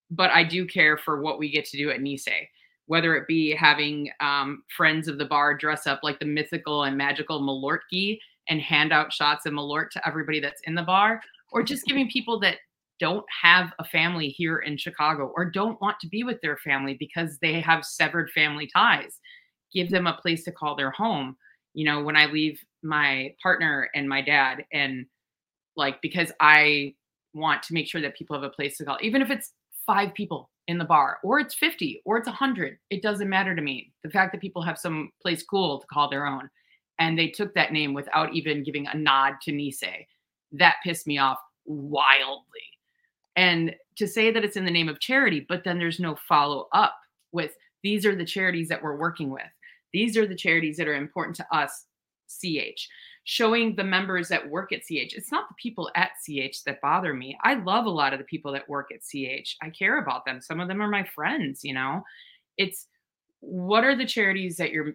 but I do care for what we get to do at Nisei, whether it be having um, friends of the bar dress up like the mythical and magical Malörtki and hand out shots of Malört to everybody that's in the bar, or just giving people that don't have a family here in Chicago or don't want to be with their family because they have severed family ties, give them a place to call their home. You know, when I leave my partner and my dad, and like, because I want to make sure that people have a place to call, even if it's five people in the bar or it's fifty or it's a hundred, it doesn't matter to me. The fact that people have some place cool to call their own. And they took that name without even giving a nod to Nisei. That pissed me off wildly. And to say that it's in the name of charity, but then there's no follow up with, these are the charities that we're working with. These are the charities that are important to us, C H. Showing the members that work at C H. It's not the people at C H that bother me. I love a lot of the people that work at C H. I care about them. Some of them are my friends, you know. It's, what are the charities that you're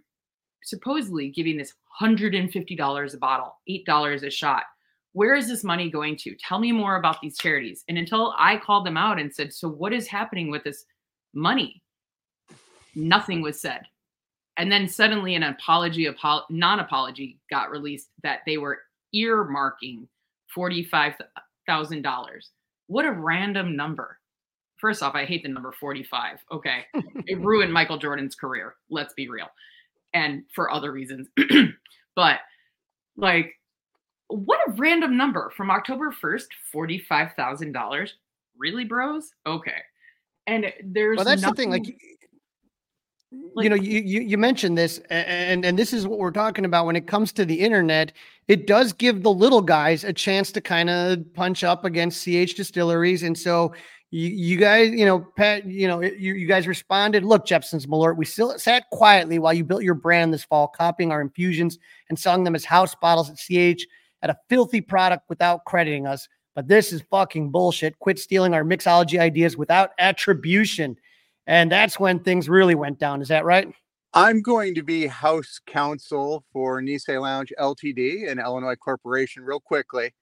supposedly giving this one hundred fifty dollars a bottle, eight dollars a shot? Where is this money going to? Tell me more about these charities. And until I called them out and said, so what is happening with this money? Nothing was said. And then suddenly an apology, apo- non-apology got released that they were earmarking forty-five thousand dollars. What a random number. First off, I hate the number forty-five. Okay. It ruined Michael Jordan's career. Let's be real. And for other reasons. But like, what a random number from October first, forty-five thousand dollars. Really, bros? Okay. And there's Well, that's nothing- the thing. Like, like, you know, you, you, you mentioned this, and, and this is what we're talking about when it comes to the internet. It does give the little guys a chance to kind of punch up against C H Distilleries. And so you, you guys, you know, Pat, you know, you, you guys responded, look, Jeppson's Malört, we still sat quietly while you built your brand this fall, copying our infusions and selling them as house bottles at C H. At a filthy product without crediting us. But this is fucking bullshit. Quit stealing our mixology ideas without attribution. And that's when things really went down. Is that right? I'm going to be house counsel for Nisei Lounge L T D, an Illinois corporation, real quickly,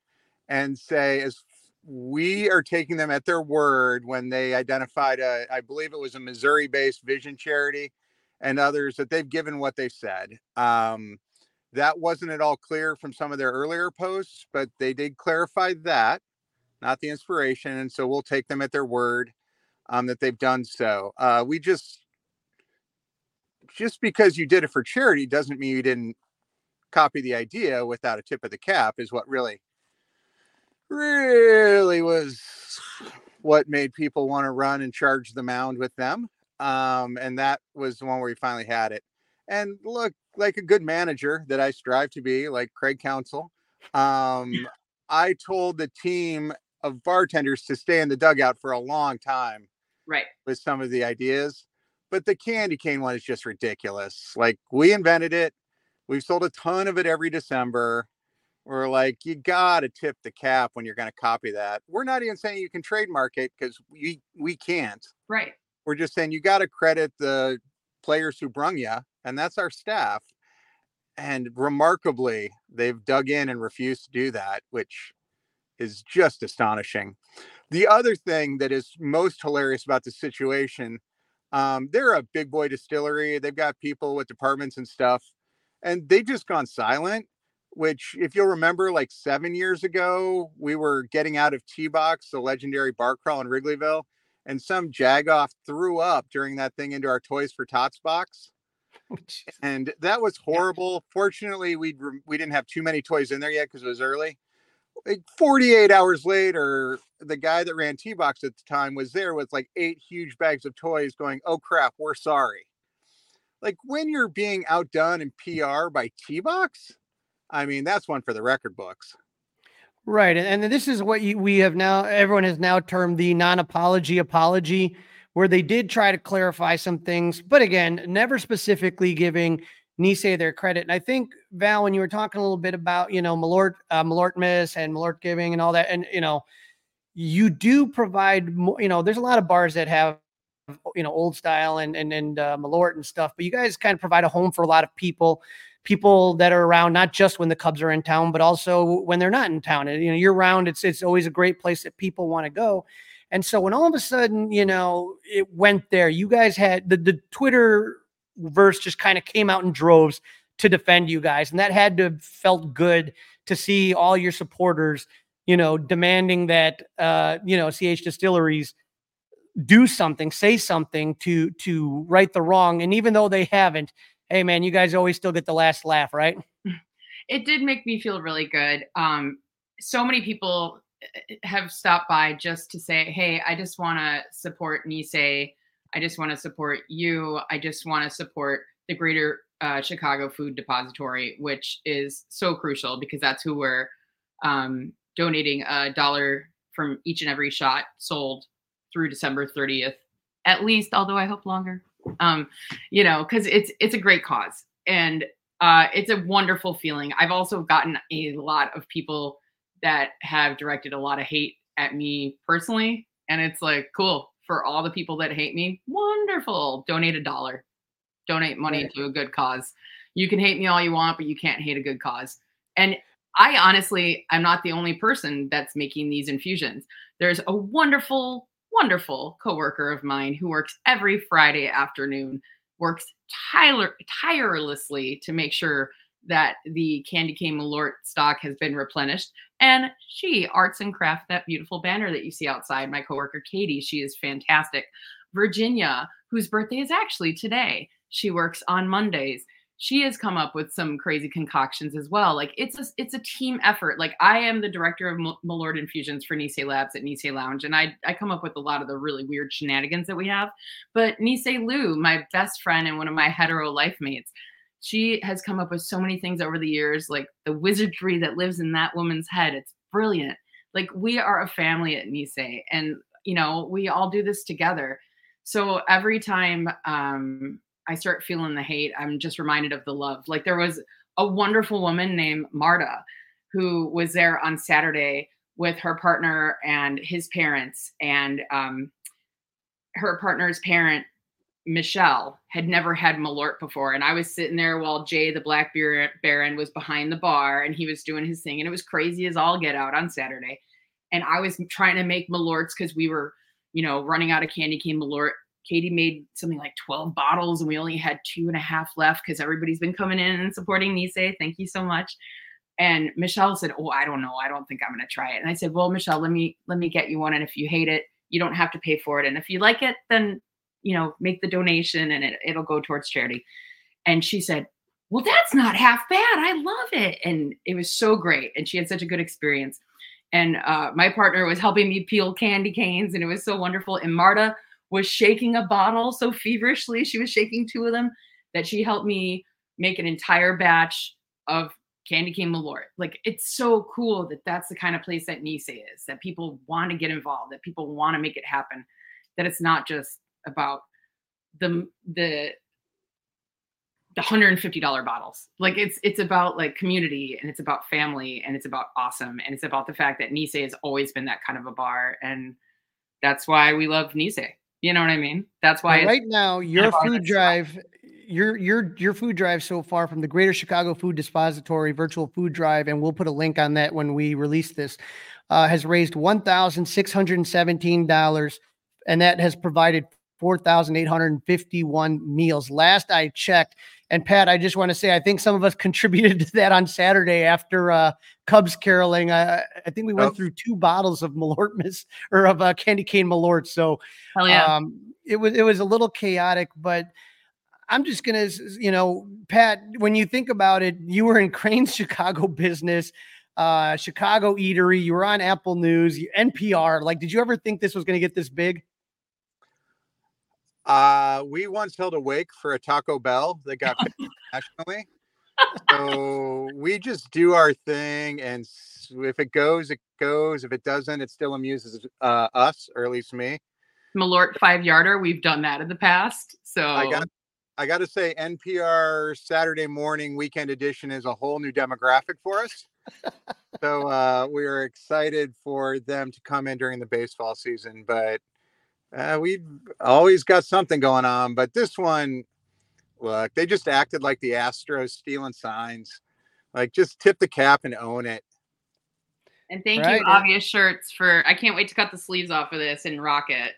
and say, as we are taking them at their word when they identified, a, I believe it was a Missouri-based vision charity and others, that they've given what they said. Um, that wasn't at all clear from some of their earlier posts, but they did clarify that, not the inspiration. And so we'll take them at their word um, that they've done so. Uh, we just, just because you did it for charity doesn't mean you didn't copy the idea without a tip of the cap is what really, really was what made people want to run and charge the mound with them. Um, and that was the one where we finally had it. And look, like a good manager that I strive to be, like Craig Counsell, um, yeah. I told the team of bartenders to stay in the dugout for a long time, right, with some of the ideas. But the candy cane one is just ridiculous. Like, we invented it. We've sold a ton of it every December. We're like, you got to tip the cap when you're going to copy that. We're not even saying you can trademark it, because we, we can't. Right. We're just saying you got to credit the players who brung you, and that's our staff. And remarkably, they've dug in and refused to do that, which is just astonishing. The other thing that is most hilarious about the situation, um, they're a big boy distillery. They've got people with departments and stuff, and they've just gone silent, which, if you'll remember, like seven years ago, we were getting out of T-Box, the legendary bar crawl in Wrigleyville, and some jagoff threw up during that thing into our Toys for Tots box. Oh, and that was horrible. Yeah. Fortunately, we we didn't have too many toys in there yet because it was early. Like forty-eight hours later, the guy that ran T-Box at the time was there with like eight huge bags of toys going, oh, crap, we're sorry. Like, when you're being outdone in P R by T-Box, I mean, that's one for the record books. Right. And this is what you, we have now, everyone has now termed the non-apology apology, where they did try to clarify some things, but again, never specifically giving Nisei their credit. And I think, Val, when you were talking a little bit about, you know, Malört, uh, Malört miss and Malört giving and all that, and, you know, you do provide more, you know, there's a lot of bars that have, you know, old style and, and, and uh, Malört and stuff, but you guys kind of provide a home for a lot of people. People that are around, not just when the Cubs are in town, but also when they're not in town. And, you know, year round, it's it's always a great place that people want to go. And so when all of a sudden, you know, it went there, you guys had the, the Twitter verse just kind of came out in droves to defend you guys. And that had to have felt good to see all your supporters, you know, demanding that, uh, you know, C H Distilleries do something, say something to to right the wrong. And even though they haven't, hey, man, you guys always still get the last laugh, right? It did make me feel really good. Um, so many people have stopped by just to say, hey, I just want to support Nisei. I just want to support you. I just want to support the Greater uh, Chicago Food Depository, which is so crucial because that's who we're um, donating a dollar from each and every shot sold through December thirtieth, at least, although I hope longer. Um, you know, cause it's, it's a great cause and, uh, it's a wonderful feeling. I've also gotten a lot of people that have directed a lot of hate at me personally. And it's like, cool, for all the people that hate me. Wonderful. Donate a dollar, donate money right. to a good cause. You can hate me all you want, but you can't hate a good cause. And I honestly, I'm not the only person that's making these infusions. There's a wonderful wonderful coworker of mine who works every Friday afternoon, works tire- tirelessly to make sure that the Candy Cane Malört stock has been replenished. And she arts and crafts that beautiful banner that you see outside. My coworker, Katie, she is fantastic. Virginia, whose birthday is actually today. She works on Mondays. She has come up with some crazy concoctions as well. Like it's a, it's a team effort. Like I am the director of Malört Infusions for Nisei Labs at Nisei Lounge. And I, I come up with a lot of the really weird shenanigans that we have, but Nisei Lou, my best friend and one of my hetero life mates, she has come up with so many things over the years, like the wizardry that lives in that woman's head. It's brilliant. Like we are a family at Nisei and, you know, we all do this together. So every time, um, I start feeling the hate, I'm just reminded of the love. Like there was a wonderful woman named Marta who was there on Saturday with her partner and his parents, and um, her partner's parent, Michelle, had never had Malört before. And I was sitting there while Jay, the Black Baron, was behind the bar and he was doing his thing. And it was crazy as all get out on Saturday. and I was trying to make Malörts because we were, you know, running out of candy cane Malört. Katie made something like twelve bottles, and we only had two and a half left because everybody's been coming in and supporting Nisei. Thank you so much. And Michelle said, oh, I don't know. I don't think I'm going to try it. And I said, well, Michelle, let me let me get you one. And if you hate it, you don't have to pay for it. And if you like it, then, you know, make the donation and it, it'll go towards charity. And she said, well, that's not half bad. I love it. And it was so great. And she had such a good experience. And uh, my partner was helping me peel candy canes, and it was so wonderful. And Marta was shaking a bottle so feverishly. She was shaking two of them that she helped me make an entire batch of candy cane Malört. Like, it's so cool that that's the kind of place that Nisei is, that people want to get involved, that people want to make it happen, that it's not just about the the the one hundred fifty dollars bottles. Like, it's it's about like community, and it's about family, and it's about awesome, and it's about the fact that Nisei has always been that kind of a bar, and that's why we love Nisei. You know what I mean? That's why. Well, right now, your food drive, your your your food drive so far from the Greater Chicago Food Depository virtual food drive, and we'll put a link on that when we release this, uh, has raised one thousand six hundred seventeen dollars, and that has provided four thousand eight hundred fifty-one meals. Last I checked. And Pat, I just want to say, I think some of us contributed to that on Saturday after uh, Cubs caroling. I, I think we went oh. through two bottles of Malört Miss or of uh, candy cane Malört. So oh, yeah. um, it was it was a little chaotic, but I'm just gonna, you know, Pat, when you think about it, you were in Crane's Chicago business, uh, Chicago Eatery. You were on Apple News, N P R. Like, did you ever think this was gonna get this big? Uh, we once held a wake for a Taco Bell that got nationally. So we just do our thing, and if it goes, it goes. If it doesn't, it still amuses uh, us, or at least me. Malört five yarder, we've done that in the past. So I got, I got to say, N P R Saturday morning weekend edition is a whole new demographic for us. So uh, we are excited for them to come in during the baseball season, but. Uh, we've always got something going on, but this one, look, they just acted like the Astros stealing signs. Like, just tip the cap and own it. And thank right. you, Obvious Shirts, for, I can't wait to cut the sleeves off of this and rock it.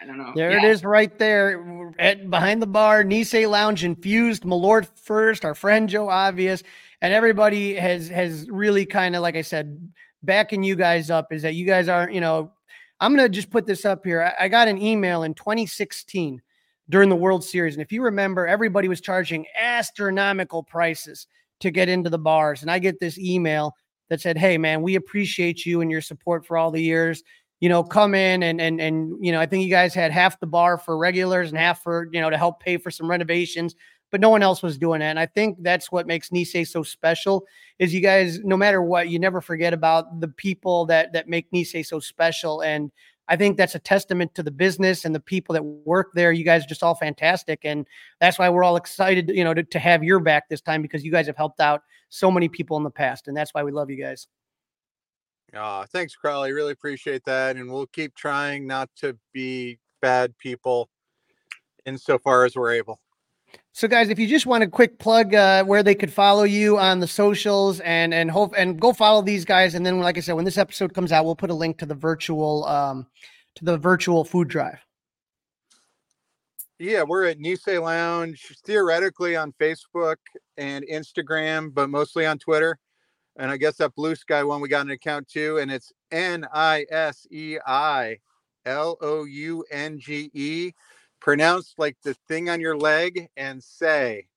I don't know. There yeah. it is right there at behind the bar, Nisei Lounge infused Malört first, our friend Joe Obvious, and everybody has, has really kind of, like I said, backing you guys up is that you guys aren't, you know, I'm going to just put this up here. I got an email in twenty sixteen during the World Series. And if you remember, everybody was charging astronomical prices to get into the bars. And I get this email that said, hey, man, we appreciate you and your support for all the years. You know, come in and, and, and you know, I think you guys had half the bar for regulars and half for, you know, to help pay for some renovations. But no one else was doing that. And I think that's what makes Nisei so special is you guys, no matter what, you never forget about the people that that make Nisei so special. And I think that's a testament to the business and the people that work there. You guys are just all fantastic. And that's why we're all excited, you know, to, to have your back this time, because you guys have helped out so many people in the past. And that's why we love you guys. Oh, thanks, Crawley. Really appreciate that. And we'll keep trying not to be bad people insofar as we're able. So, guys, if you just want a quick plug uh, where they could follow you on the socials and and hope and go follow these guys. And then, like I said, when this episode comes out, we'll put a link to the virtual um, to the virtual food drive. Yeah, we're at Nisei Lounge, theoretically on Facebook and Instagram, but mostly on Twitter. And I guess that Blue Sky one, we got an account too. And it's N I S E I L O U N G E. Pronounce like the thing on your leg and say,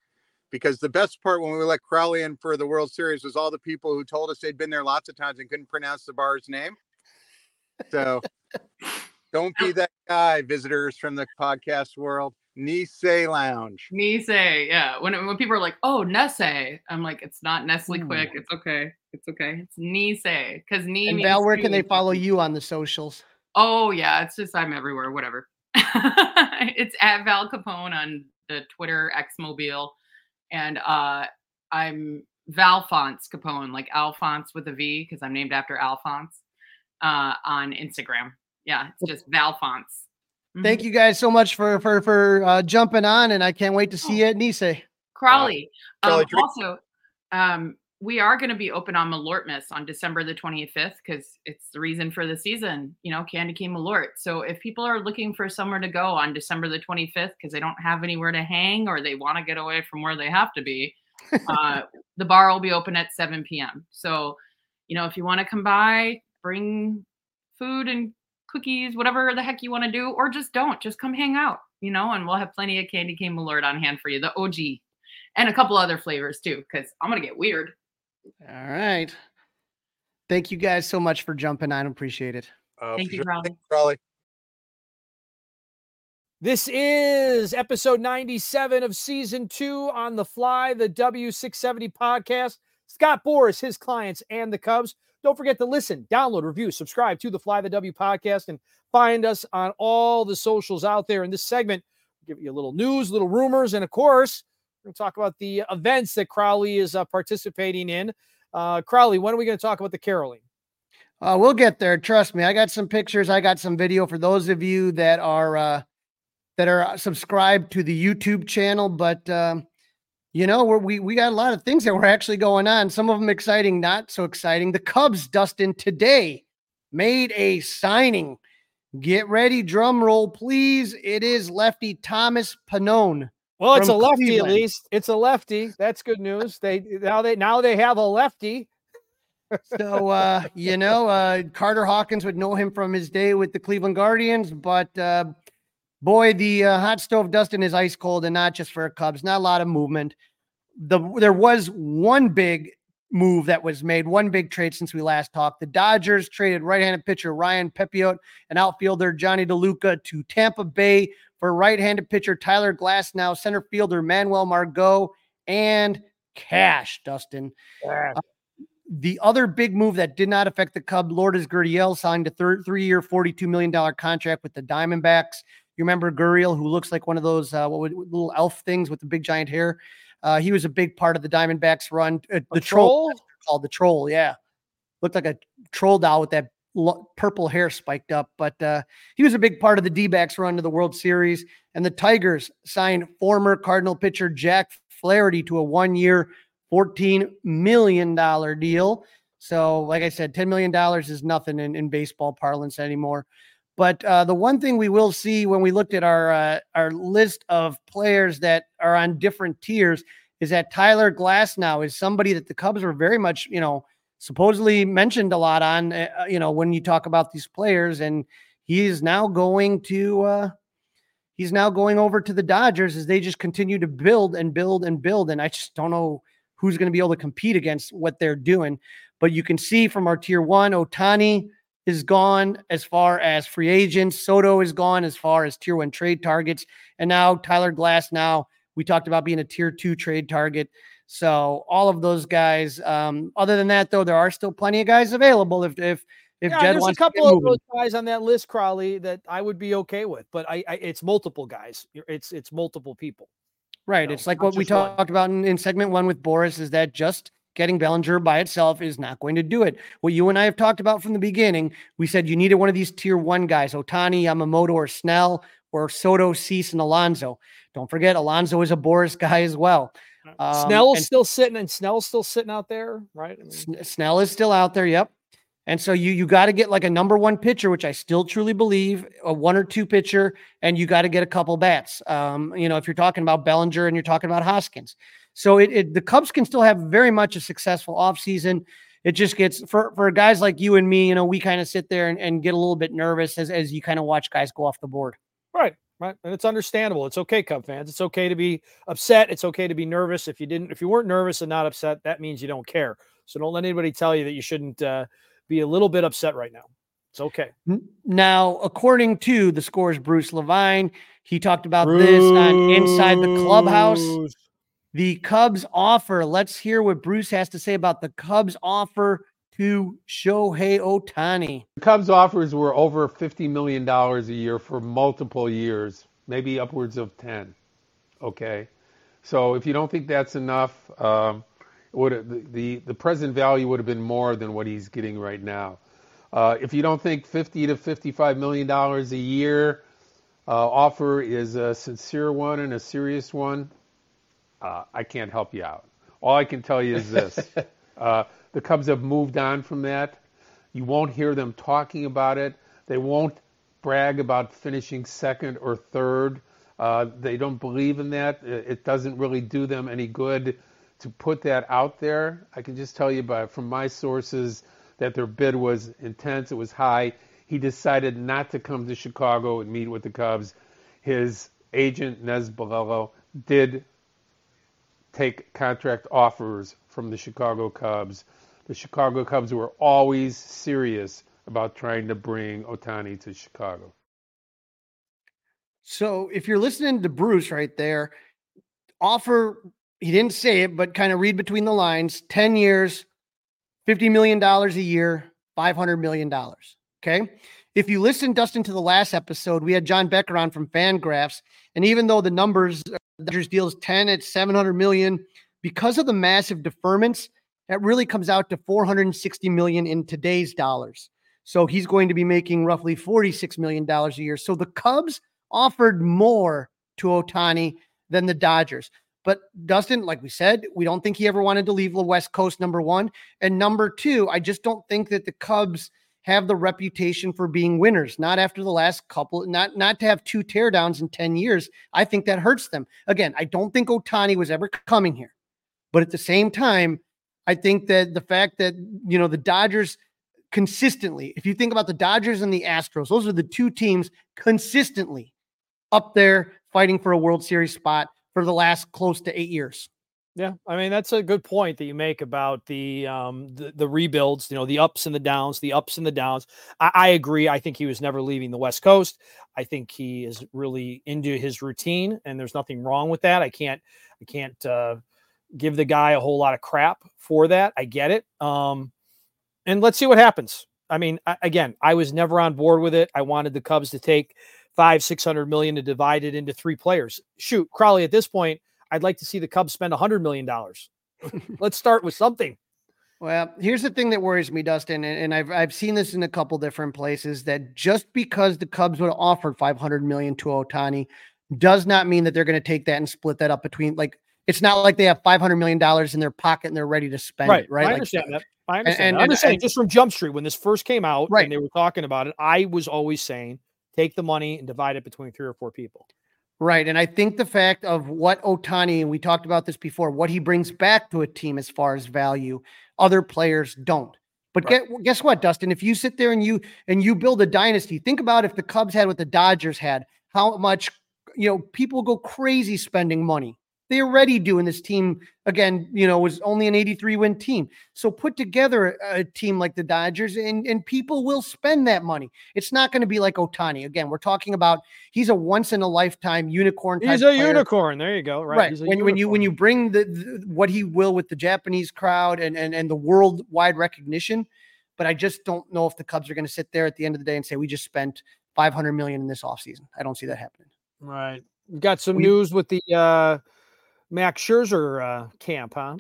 because the best part when we let Crawley in for the World Series was all the people who told us they'd been there lots of times and couldn't pronounce the bar's name. So don't be that guy, visitors from the podcast world. Nisei Lounge. Nisei, yeah. When when people are like, "Oh, Nisei," I'm like, "It's not Nestle Quick. It's okay. It's okay. It's Nisei." Because Nisei. And Val, where can they follow you on the socials? Oh yeah, it's just I'm everywhere. Whatever. It's at Val Capone on the Twitter X Mobile, and uh, I'm Valfonce Capone, like Alphonse with a V, because I'm named after Alphonse uh, on Instagram. Yeah, it's just Valfonce. Mm-hmm. Thank you guys so much for for for uh, jumping on, and I can't wait to see oh. you at Nisei. Crawley. Um, also, um, we are going to be open on Malörtmas on December the twenty-fifth because it's the reason for the season, you know, Candy Cane Malört. So if people are looking for somewhere to go on December the twenty-fifth because they don't have anywhere to hang or they want to get away from where they have to be, uh, the bar will be open at seven p.m. So, you know, if you want to come by, bring food and cookies, whatever the heck you want to do, or just don't. Just come hang out, you know, and we'll have plenty of Candy Cane Malört on hand for you, the O G, and a couple other flavors too because I'm going to get weird. All right. Thank you guys so much for jumping on. I appreciate it. Uh, Thank you, Crowley. Sure. This is episode ninety-seven of season two on the fly, the W six seventy podcast. Scott Boras, his clients, and the Cubs. Don't forget to listen, download, review, subscribe to the Fly the W podcast, and find us on all the socials out there. In this segment, we'll give you a little news, little rumors, and of course, we're going to talk about the events that Crowley is uh, participating in. Uh, Crowley, when are we going to talk about the caroling? Uh, we'll get there. Trust me. I got some pictures. I got some video for those of you that are uh, that are subscribed to the YouTube channel. But, um, you know, we're, we we got a lot of things that were actually going on. Some of them exciting, not so exciting. The Cubs, Dustin, today made a signing. Get ready. Drum roll, please. It is lefty Thomas Pannone. Well, it's a lefty, Cleveland. At least it's a lefty. That's good news. They now they now they have a lefty. So uh, you know, uh, Carter Hawkins would know him from his day with the Cleveland Guardians, but uh, boy, the uh, hot stove Dustin is ice cold, and not just for Cubs. Not a lot of movement. The there was one big move that was made, one big trade since we last talked. The Dodgers traded right-handed pitcher Ryan Pepiot and outfielder Johnny DeLuca to Tampa Bay for right-handed pitcher Tyler Glasnow, center fielder Manuel Margot, and cash, Dustin. Yeah. Uh, the other big move that did not affect the Cubs, Lourdes Gurriel signed a third, three-year, forty-two million dollars contract with the Diamondbacks. You remember Gurriel, who looks like one of those uh, what would, little elf things with the big giant hair? Uh, he was a big part of the Diamondbacks' run. Uh, the troll? troll? Called the troll, yeah. Looked like a troll doll with that purple hair spiked up, but uh, he was a big part of the D-backs run to the World Series. And the Tigers signed former Cardinal pitcher Jack Flaherty to a one-year, fourteen million dollars deal. So, like I said, ten million dollars is nothing in, in baseball parlance anymore. But uh, the one thing we will see when we looked at our uh, our list of players that are on different tiers is that Tyler Glasnow is somebody that the Cubs were very much, you know, supposedly mentioned a lot on, uh, you know, when you talk about these players, and he is now going to, uh, he's now going over to the Dodgers as they just continue to build and build and build. And I just don't know who's going to be able to compete against what they're doing, but you can see from our tier one, Ohtani is gone as far as free agents. Soto is gone as far as tier one trade targets. And now Tyler Glasnow, we talked about being a tier two trade target. So all of those guys. Um, other than that, though, there are still plenty of guys available. If if if yeah, Jed there's wants a couple to of those guys on that list, Crowley, that I would be okay with, but I, I it's multiple guys. It's it's multiple people. Right. So, it's like what we talked one. about in, in segment one with Boras is that just getting Bellinger by itself is not going to do it. What you and I have talked about from the beginning, we said you needed one of these tier one guys, Ohtani, Yamamoto, or Snell, or Soto, Cease, and Alonso. Don't forget, Alonso is a Boras guy as well. Um, Snell's still sitting, and Snell's still sitting out there, right? I mean, Sn- Snell is still out there, yep. And so you you got to get like a number one pitcher, which I still truly believe, a one or two pitcher, and you got to get a couple bats. Um, you know, if you're talking about Bellinger and you're talking about Hoskins. So it, it the Cubs can still have very much a successful offseason. It just gets, for, for guys like you and me, you know, we kind of sit there and, and get a little bit nervous as, as you kind of watch guys go off the board. Right. Right. And it's understandable. It's okay, Cub fans. It's okay to be upset. It's okay to be nervous. If you didn't, if you weren't nervous and not upset, that means you don't care. So don't let anybody tell you that you shouldn't uh, be a little bit upset right now. It's okay. Now, according to the Score's Bruce Levine, he talked about Bruce. this on Inside the Clubhouse. The Cubs offer. Let's hear what Bruce has to say about the Cubs offer to Shohei Ohtani. The Cubs' offers were over fifty million dollars a year for multiple years, maybe upwards of ten. Okay, so if you don't think that's enough, um, would the the present value would have been more than what he's getting right now. Uh, if you don't think fifty to fifty-five million dollars a year uh, offer is a sincere one and a serious one, uh, I can't help you out. All I can tell you is this. Uh, the Cubs have moved on from that. You won't hear them talking about it. They won't brag about finishing second or third. Uh, they don't believe in that. It doesn't really do them any good to put that out there. I can just tell you by, from my sources that their bid was intense. It was high. He decided not to come to Chicago and meet with the Cubs. His agent, Nez Balello, did take contract offers from the Chicago Cubs. The Chicago Cubs were always serious about trying to bring Ohtani to Chicago. So if you're listening to Bruce right there, offer, he didn't say it, but kind of read between the lines, ten years, fifty million dollars a year, five hundred million dollars. Okay. If you listen, Dustin, to the last episode, we had John Becker on from FanGraphs. And even though the numbers, Dodgers deals ten at seven hundred million dollars, because of the massive deferments, that really comes out to four hundred sixty million dollars in today's dollars. So he's going to be making roughly forty-six million dollars a year. So the Cubs offered more to Ohtani than the Dodgers. But Dustin, like we said, we don't think he ever wanted to leave the West Coast, number one. And number two, I just don't think that the Cubs have the reputation for being winners, not after the last couple, not, not to have two teardowns in ten years. I think that hurts them. Again, I don't think Ohtani was ever coming here. But at the same time, I think that the fact that, you know, the Dodgers consistently, if you think about the Dodgers and the Astros, those are the two teams consistently up there fighting for a World Series spot for the last close to eight years. Yeah, I mean, that's a good point that you make about the um, the, the rebuilds, you know, the ups and the downs, the ups and the downs. I, I agree. I think he was never leaving the West Coast. I think he is really into his routine, and there's nothing wrong with that. I can't I can't uh, give the guy a whole lot of crap for that. I get it. Um, and let's see what happens. I mean, I, again, I was never on board with it. I wanted the Cubs to take five, six hundred million to divide it into three players. Shoot, Crawley, at this point, I'd like to see the Cubs spend one hundred million dollars. Let's start with something. Well, here's the thing that worries me, Dustin, and, and I've I've seen this in a couple different places, that just because the Cubs would have offered five hundred million dollars to Ohtani does not mean that they're going to take that and split that up between, like, it's not like they have five hundred million dollars in their pocket and they're ready to spend right. it, right? I like, understand that. I understand and, that. I'm just saying, just from Jump Street, when this first came out right. and they were talking about it, I was always saying, take the money and divide it between three or four people. Right. And I think the fact of what Ohtani, and we talked about this before, what he brings back to a team as far as value, other players don't. But right. get, guess what, Dustin? If you sit there and you and you build a dynasty, think about if the Cubs had what the Dodgers had, how much, you know, people go crazy spending money. They already do. And this team, again, you know, was only an eighty-three win team. So put together a team like the Dodgers and, and people will spend that money. It's not going to be like Ohtani. Again, we're talking about he's a once in a lifetime unicorn. He's a player. unicorn. There you go. Right. right. He's a when, when you when you bring the, the what he will with the Japanese crowd and, and, and the worldwide recognition. But I just don't know if the Cubs are going to sit there at the end of the day and say, we just spent five hundred million dollars in this offseason. I don't see that happening. Right. We've got some we, news with the uh, Max Scherzer uh, camp, huh?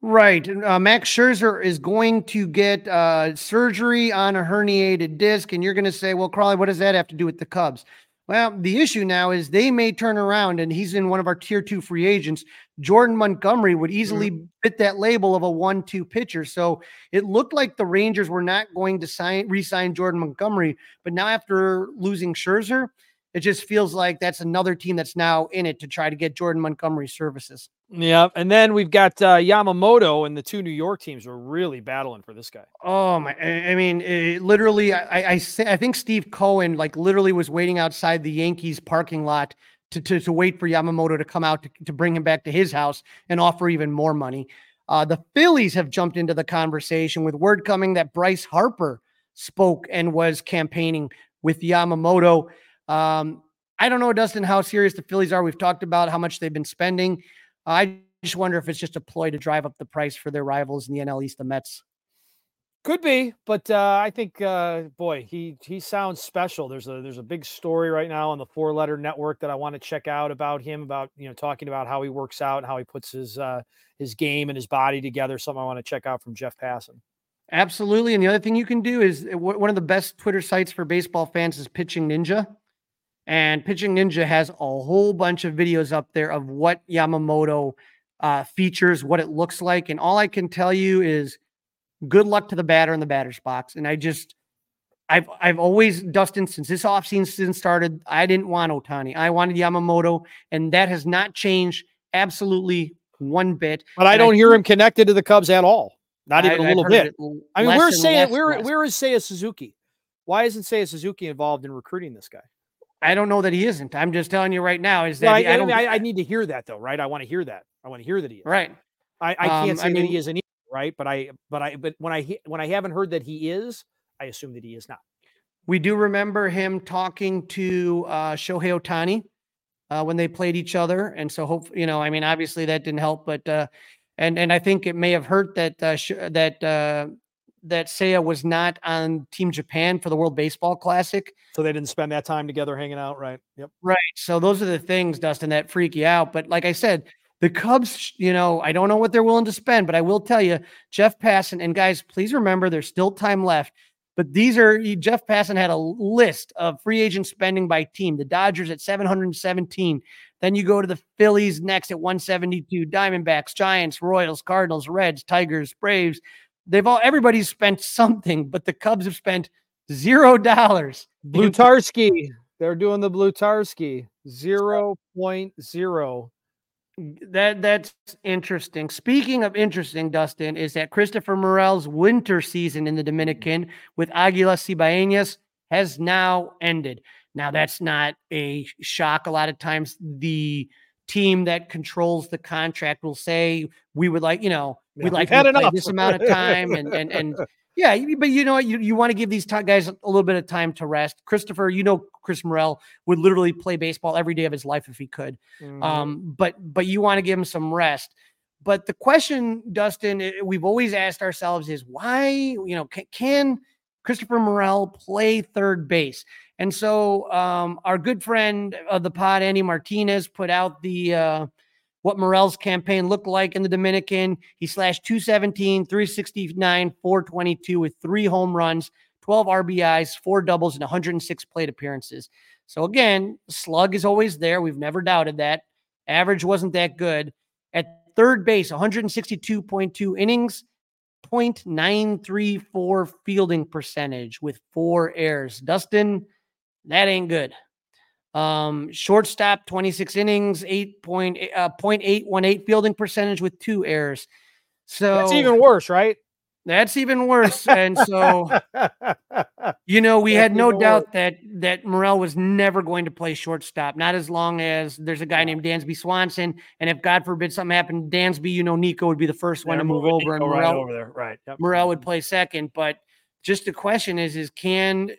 Right. Uh, Max Scherzer is going to get uh, surgery on a herniated disc, and you're going to say, well, Crawley, what does that have to do with the Cubs? Well, the issue now is they may turn around, and he's in one of our tier two free agents. Jordan Montgomery would easily mm-hmm. fit that label of a one two pitcher. So it looked like the Rangers were not going to sign, re-sign Jordan Montgomery, but now after losing Scherzer, it just feels like that's another team that's now in it to try to get Jordan Montgomery's services. Yeah, and then we've got uh, Yamamoto, and the two New York teams are really battling for this guy. Oh my! I mean, it, literally, I, I I think Steve Cohen like literally was waiting outside the Yankees parking lot to to, to wait for Yamamoto to come out to, to bring him back to his house and offer even more money. Uh, the Phillies have jumped into the conversation with word coming that Bryce Harper spoke and was campaigning with Yamamoto. Um, I don't know, Dustin, how serious the Phillies are. We've talked about how much they've been spending. Uh, I just wonder if it's just a ploy to drive up the price for their rivals in the N L East, the Mets. Could be, but uh, I think, uh, boy, he he sounds special. There's a there's a big story right now on the Four Letter Network that I want to check out about him, about you know talking about how he works out and how he puts his uh, his game and his body together. Something I want to check out from Jeff Passan. Absolutely, and the other thing you can do is one of the best Twitter sites for baseball fans is Pitching Ninja. And Pitching Ninja has a whole bunch of videos up there of what Yamamoto uh, features, what it looks like. And all I can tell you is good luck to the batter in the batter's box. And I just, I've, I've always, Dustin, since this offseason started, I didn't want Ohtani. I wanted Yamamoto, and that has not changed absolutely one bit. But I and don't I, hear him connected to the Cubs at all. Not even I, a little bit. I mean, where's Seiya, where, where is Seiya Suzuki? Why isn't Seiya Suzuki involved in recruiting this guy? I don't know that he isn't. I'm just telling you right now. Is that no, I, he, I, don't, I, I need to hear that though, right? I want to hear that. I want to hear that he is. Right. I, I can't um, say I mean, that he isn't either, right? But I, but I, but when I when I haven't heard that he is, I assume that he is not. We do remember him talking to uh, Shohei Ohtani uh, when they played each other, and so hope you know. I mean, obviously that didn't help, but uh, and and I think it may have hurt that uh, sh- that. Uh, that Seiya was not on Team Japan for the World Baseball Classic. So they didn't spend that time together hanging out, right? Yep. Right. So those are the things, Dustin, that freak you out. But like I said, the Cubs, you know, I don't know what they're willing to spend, but I will tell you, Jeff Passan, and guys, please remember there's still time left, but these are, Jeff Passan had a list of free agent spending by team. The Dodgers at seven hundred seventeen. Then you go to the Phillies next at one seventy-two, Diamondbacks, Giants, Royals, Cardinals, Reds, Tigers, Braves. They've all, everybody's spent something, but the Cubs have spent zero dollars. Blutarski, they're doing the Blutarski zero point zero. That that's interesting. Speaking of interesting, Dustin, is that Christopher Morel's winter season in the Dominican with Águilas Cibaeñas has now ended. Now that's not a shock. A lot of times the team that controls the contract will say, we would like, you know, yeah, we'd like to play this amount of time. And, and, and yeah, but you know, you, you want to give these t- guys a little bit of time to rest. Christopher, you know, Chris Morel would literally play baseball every day of his life if he could. Mm-hmm. Um, but, but you want to give him some rest. But the question, Dustin, it, we've always asked ourselves is why, you know, can, can Christopher Morel play third base? And so um, our good friend of the pod, Andy Martinez, put out the uh, what Morel's campaign looked like in the Dominican. He slashed two seventeen, three sixty-nine, four twenty-two with three home runs, twelve R B Is, four doubles, and one hundred six plate appearances. So again, slug is always there. We've never doubted that. Average wasn't that good. At third base, one sixty-two point two innings, point nine three four fielding percentage with four errors. Dustin, that ain't good. Um, shortstop, twenty-six innings, eight point eight one eight fielding percentage with two errors. So that's even worse, right? That's even worse. And so, you know, we that's had no doubt worse. that, that Morel was never going to play shortstop. Not as long as there's a guy named Dansby Swanson. And if God forbid something happened, Dansby, you know, Nico would be the first one They're to move over. Nico and Morel, right over there. Right. Yep. Morel would play second, but just the question is, is can,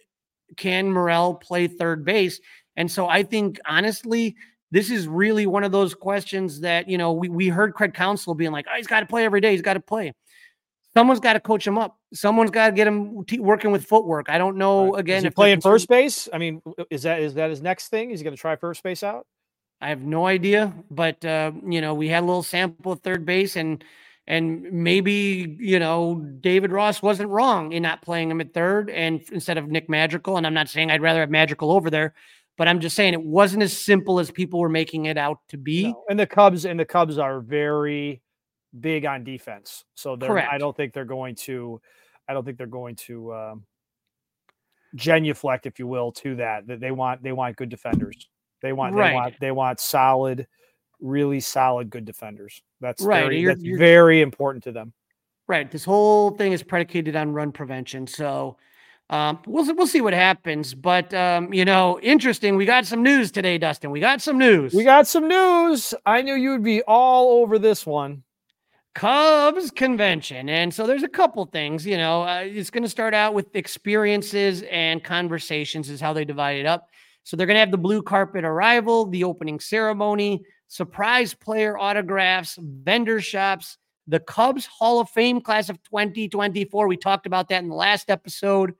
Can Morel play third base? And so I think, honestly, this is really one of those questions that, you know, we, we heard Craig Counsell being like, oh, he's got to play every day. He's got to play. Someone's got to coach him up. Someone's got to get him t- working with footwork. I don't know. Again, is he if playing first base? I mean, is that is that his next thing? Is he going to try first base out? I have no idea. But, uh, you know, we had a little sample of third base and And maybe, you know, David Ross wasn't wrong in not playing him at third and instead of Nick Madrigal. And I'm not saying I'd rather have Madrigal over there, but I'm just saying it wasn't as simple as people were making it out to be. No. And the Cubs and the Cubs are very big on defense. So Correct. I don't think they're going to, I don't think they're going to um, genuflect, if you will, to that, that they want, they want good defenders. They want, right. they want, they want solid really solid, good defenders. That's right. Very, you're, that's you're, very important to them. Right. This whole thing is predicated on run prevention. So um, we'll, we'll see what happens, but um, you know, interesting. We got some news today, Dustin. We got some news. We got some news. I knew you would be all over this one. Cubs convention. And so there's a couple things, you know, uh, it's going to start out with experiences and conversations is how they divide it up. So they're going to have the blue carpet arrival, the opening ceremony, surprise player autographs, vendor shops, the Cubs Hall of Fame class of twenty twenty-four. We talked about that in the last episode.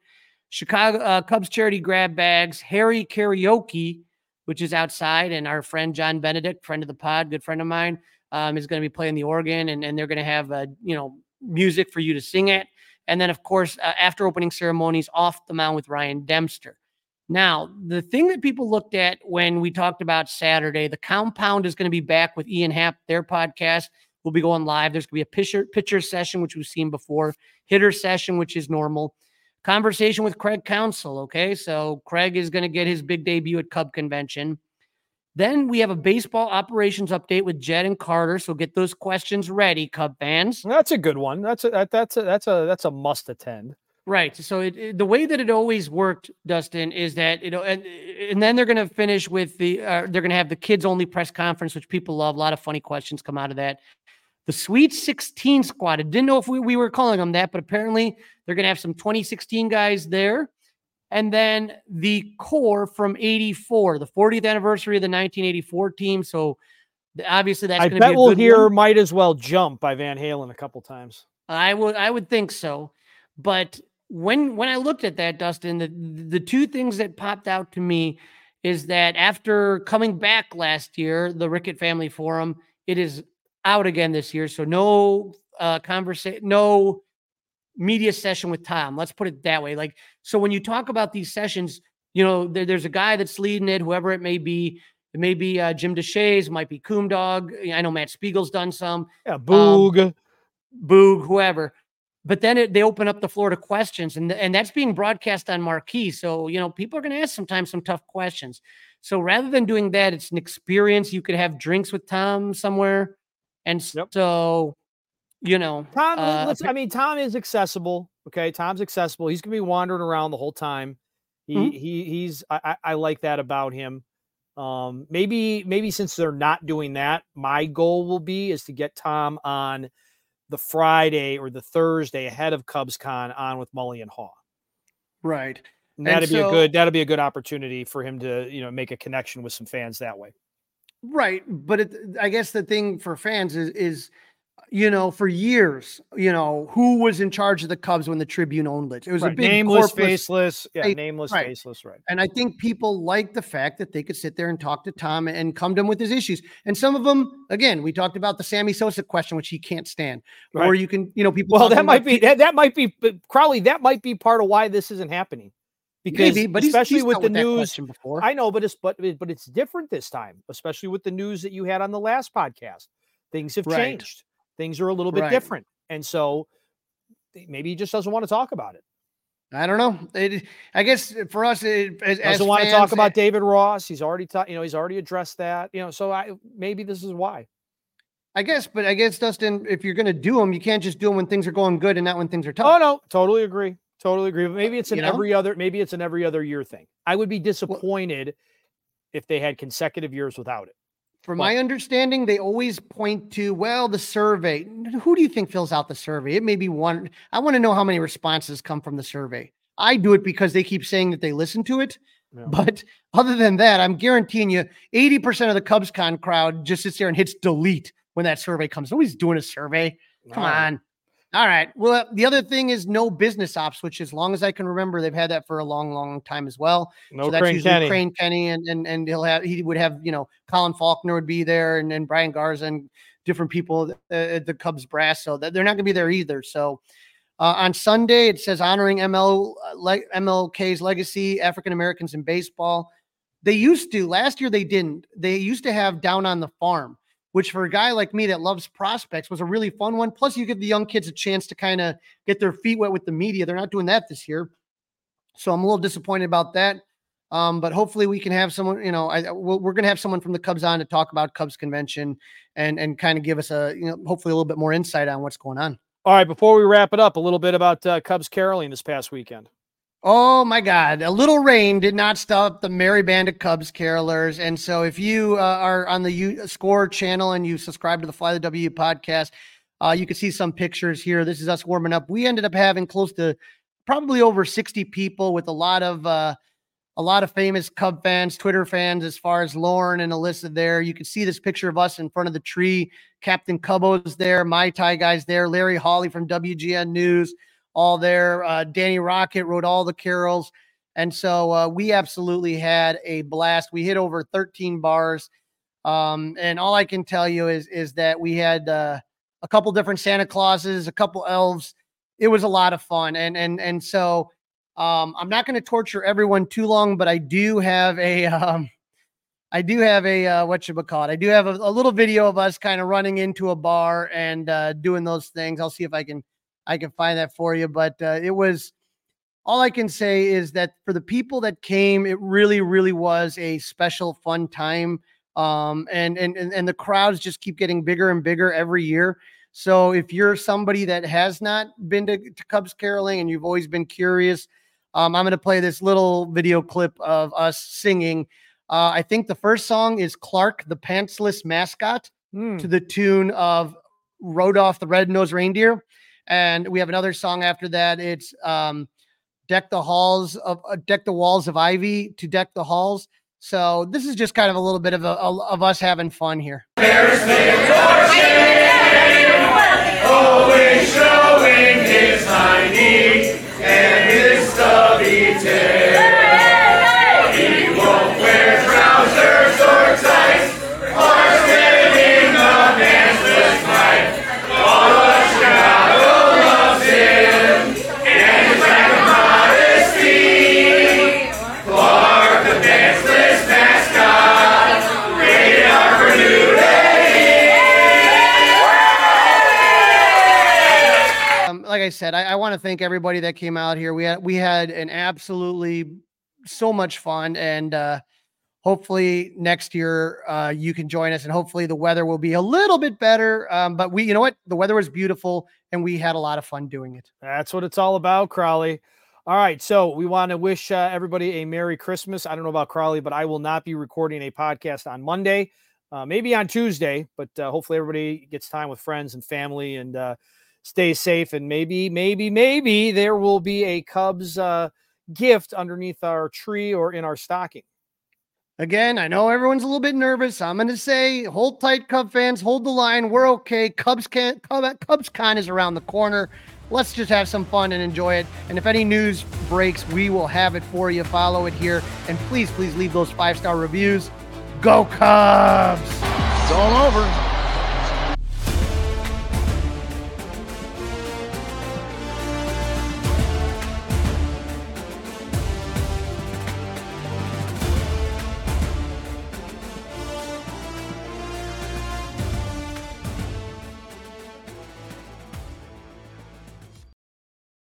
Chicago uh, Cubs charity grab bags, Harry Karaoke, which is outside. And our friend John Benedict, friend of the pod, good friend of mine, um, is going to be playing the organ. And, and they're going to have, uh, you know, music for you to sing at. And then, of course, uh, after opening ceremonies, off the mound with Ryan Dempster. Now, the thing that people looked at when we talked about Saturday, the Compound is going to be back with Ian Happ, their podcast. We'll be going live. There's going to be a pitcher, pitcher session, which we've seen before, hitter session, which is normal. Conversation with Craig Counsell, okay? So Craig is going to get his big debut at Cub Convention. Then we have a baseball operations update with Jed and Carter, so get those questions ready, Cub fans. That's a good one. That's a that's a, that's a that's a must attend. Right. So it, it, the way that it always worked, Dustin, is that you know, and and then they're going to finish with the uh, they're going to have the kids only press conference, which people love. A lot of funny questions come out of that. The Sweet sixteen squad. I didn't know if we, we were calling them that, but apparently they're going to have some twenty sixteen guys there. And then the core from eighty-four, the fortieth anniversary of the nineteen eighty-four team. So obviously that's going to be a good one. I bet we'll hear Might As Well Jump by Van Halen a couple times. I would I would think so. But when when I looked at that, Dustin, the, the two things that popped out to me is that after coming back last year, the Rickett Family Forum, it is out again this year. So no uh, conversation, no media session with Tom. Let's put it that way. Like, so when you talk about these sessions, you know, there, there's a guy that's leading it, whoever it may be. It may be uh, Jim Deshays, might be Coom Dog. I know Matt Spiegel's done some. Yeah, Boog. Um, Boog, whoever. But then it, they open up the floor to questions, and, and that's being broadcast on Marquee. So, you know, people are going to ask sometimes some tough questions. So rather than doing that, it's an experience. You could have drinks with Tom somewhere. And yep. so, you know, Tom, uh, listen, I mean, Tom is accessible. Okay. Tom's accessible. He's going to be wandering around the whole time. He, mm-hmm. he, he's, I, I like that about him. Um, maybe, maybe since they're not doing that, my goal will be is to get Tom on the Friday or the Thursday ahead of Cubs Con on with Mully and Haw. Right. And that'd and be so, a good, that'd be a good opportunity for him to, you know, make a connection with some fans that way. Right. But it, I guess the thing for fans is, is, you know, for years, you know, who was in charge of the Cubs when the Tribune owned it? It was right. a big nameless, faceless. Yeah, face, nameless, right. faceless. Right. And I think people like the fact that they could sit there and talk to Tom and come to him with his issues. And some of them, again, we talked about the Sammy Sosa question, which he can't stand. Right. Or you can, you know, people. Well, that might be, that, that might be, Crawley, that might be part of why this isn't happening. Because Maybe, but especially he's, he's with the news, before. I know, but it's but but it's different this time, especially with the news that you had on the last podcast. Things have right. changed. Things are a little bit right. different, and so maybe he just doesn't want to talk about it. I don't know. It, I guess for us, it as, doesn't as want fans, to talk about David Ross. He's already ta- you know he's already addressed that. You know, so I maybe this is why. I guess, but I guess Dustin, if you're going to do them, you can't just do them when things are going good and not when things are tough. Oh no, totally agree. Totally agree. But maybe it's an you know? every other, maybe it's an every other year thing. I would be disappointed well, if they had consecutive years without it. From well, my understanding, they always point to, well, the survey. Who do you think fills out the survey? It may be one. I want to know how many responses come from the survey. I do it because they keep saying that they listen to it. No. But other than that, I'm guaranteeing you eighty percent of the CubsCon crowd just sits there and hits delete when that survey comes. Nobody's doing a survey. No. Come on. All right. Well, the other thing is no business ops, which as long as I can remember, they've had that for a long, long time as well. No, so that's Crane usually Kenny. Crane Kenny, and, and and he'll have he would have you know Colin Faulkner would be there, and then Brian Garza and different people at the Cubs brass. So that they're not going to be there either. So uh, on Sunday it says honoring M L M L K's legacy, African Americans in baseball. They used to last year they didn't. They used to have Down on the Farm, which for a guy like me that loves prospects was a really fun one. Plus, you give the young kids a chance to kind of get their feet wet with the media. They're not doing that this year. So I'm a little disappointed about that. Um, but hopefully we can have someone, you know, I, we're going to have someone from the Cubs on to talk about Cubs Convention and, and kind of give us a, you know, hopefully a little bit more insight on what's going on. All right, before we wrap it up, a little bit about uh, Cubs caroling this past weekend. Oh my God. A little rain did not stop the merry band of Cubs carolers. And so if you uh, are on the U- Score channel and you subscribe to the Fly the W podcast, uh, you can see some pictures here. This is us warming up. We ended up having close to probably over sixty people with a lot of, uh, a lot of famous Cub fans, Twitter fans, as far as Lauren and Alyssa there. You can see this picture of us in front of the tree. Captain Cubbo's there. My Thai guy's there. Larry Hawley from W G N News. All there. Uh, Danny Rocket wrote all the carols. And so uh, we absolutely had a blast. We hit over thirteen bars. Um, and all I can tell you is, is that we had uh, a couple different Santa Clauses, a couple elves. It was a lot of fun. And, and, and so um, I'm not going to torture everyone too long, but I do have a, um, I do have a, uh, whatchamacallit, I do have a, a little video of us kind of running into a bar and uh, doing those things. I'll see if I can, I can find that for you. But uh, it was, all I can say is that for the people that came, it really, really was a special, fun time. Um, and, and, and the crowds just keep getting bigger and bigger every year. So if you're somebody that has not been to, to Cubs caroling and you've always been curious, um, I'm going to play this little video clip of us singing. Uh, I think the first song is Clark, the Pantsless Mascot, mm. to the tune of Rudolph the Red-Nosed Reindeer. And we have another song after that. It's um, Deck the Halls of uh, Deck the Walls of Ivy to Deck the Halls. So this is just kind of a little bit of a, a of us having fun here. Always showing his high knee and his stubby tail. I said, I, I want to thank everybody that came out here. We had, we had an absolutely so much fun, and uh, hopefully next year uh, you can join us, and hopefully the weather will be a little bit better. Um, but we, you know what? The weather was beautiful and we had a lot of fun doing it. That's what it's all about, Crawley. All right. So we want to wish uh, everybody a Merry Christmas. I don't know about Crawley, but I will not be recording a podcast on Monday, uh, maybe on Tuesday, but uh, hopefully everybody gets time with friends and family, and uh, stay safe, and maybe, maybe, maybe there will be a Cubs uh, gift underneath our tree or in our stocking. Again, I know everyone's a little bit nervous. I'm going to say, hold tight, Cub fans. Hold the line. We're okay. Cubs can Cub, Cubs Con is around the corner. Let's just have some fun and enjoy it. And if any news breaks, we will have it for you. Follow it here, and please, please leave those five star reviews. Go Cubs! It's all over.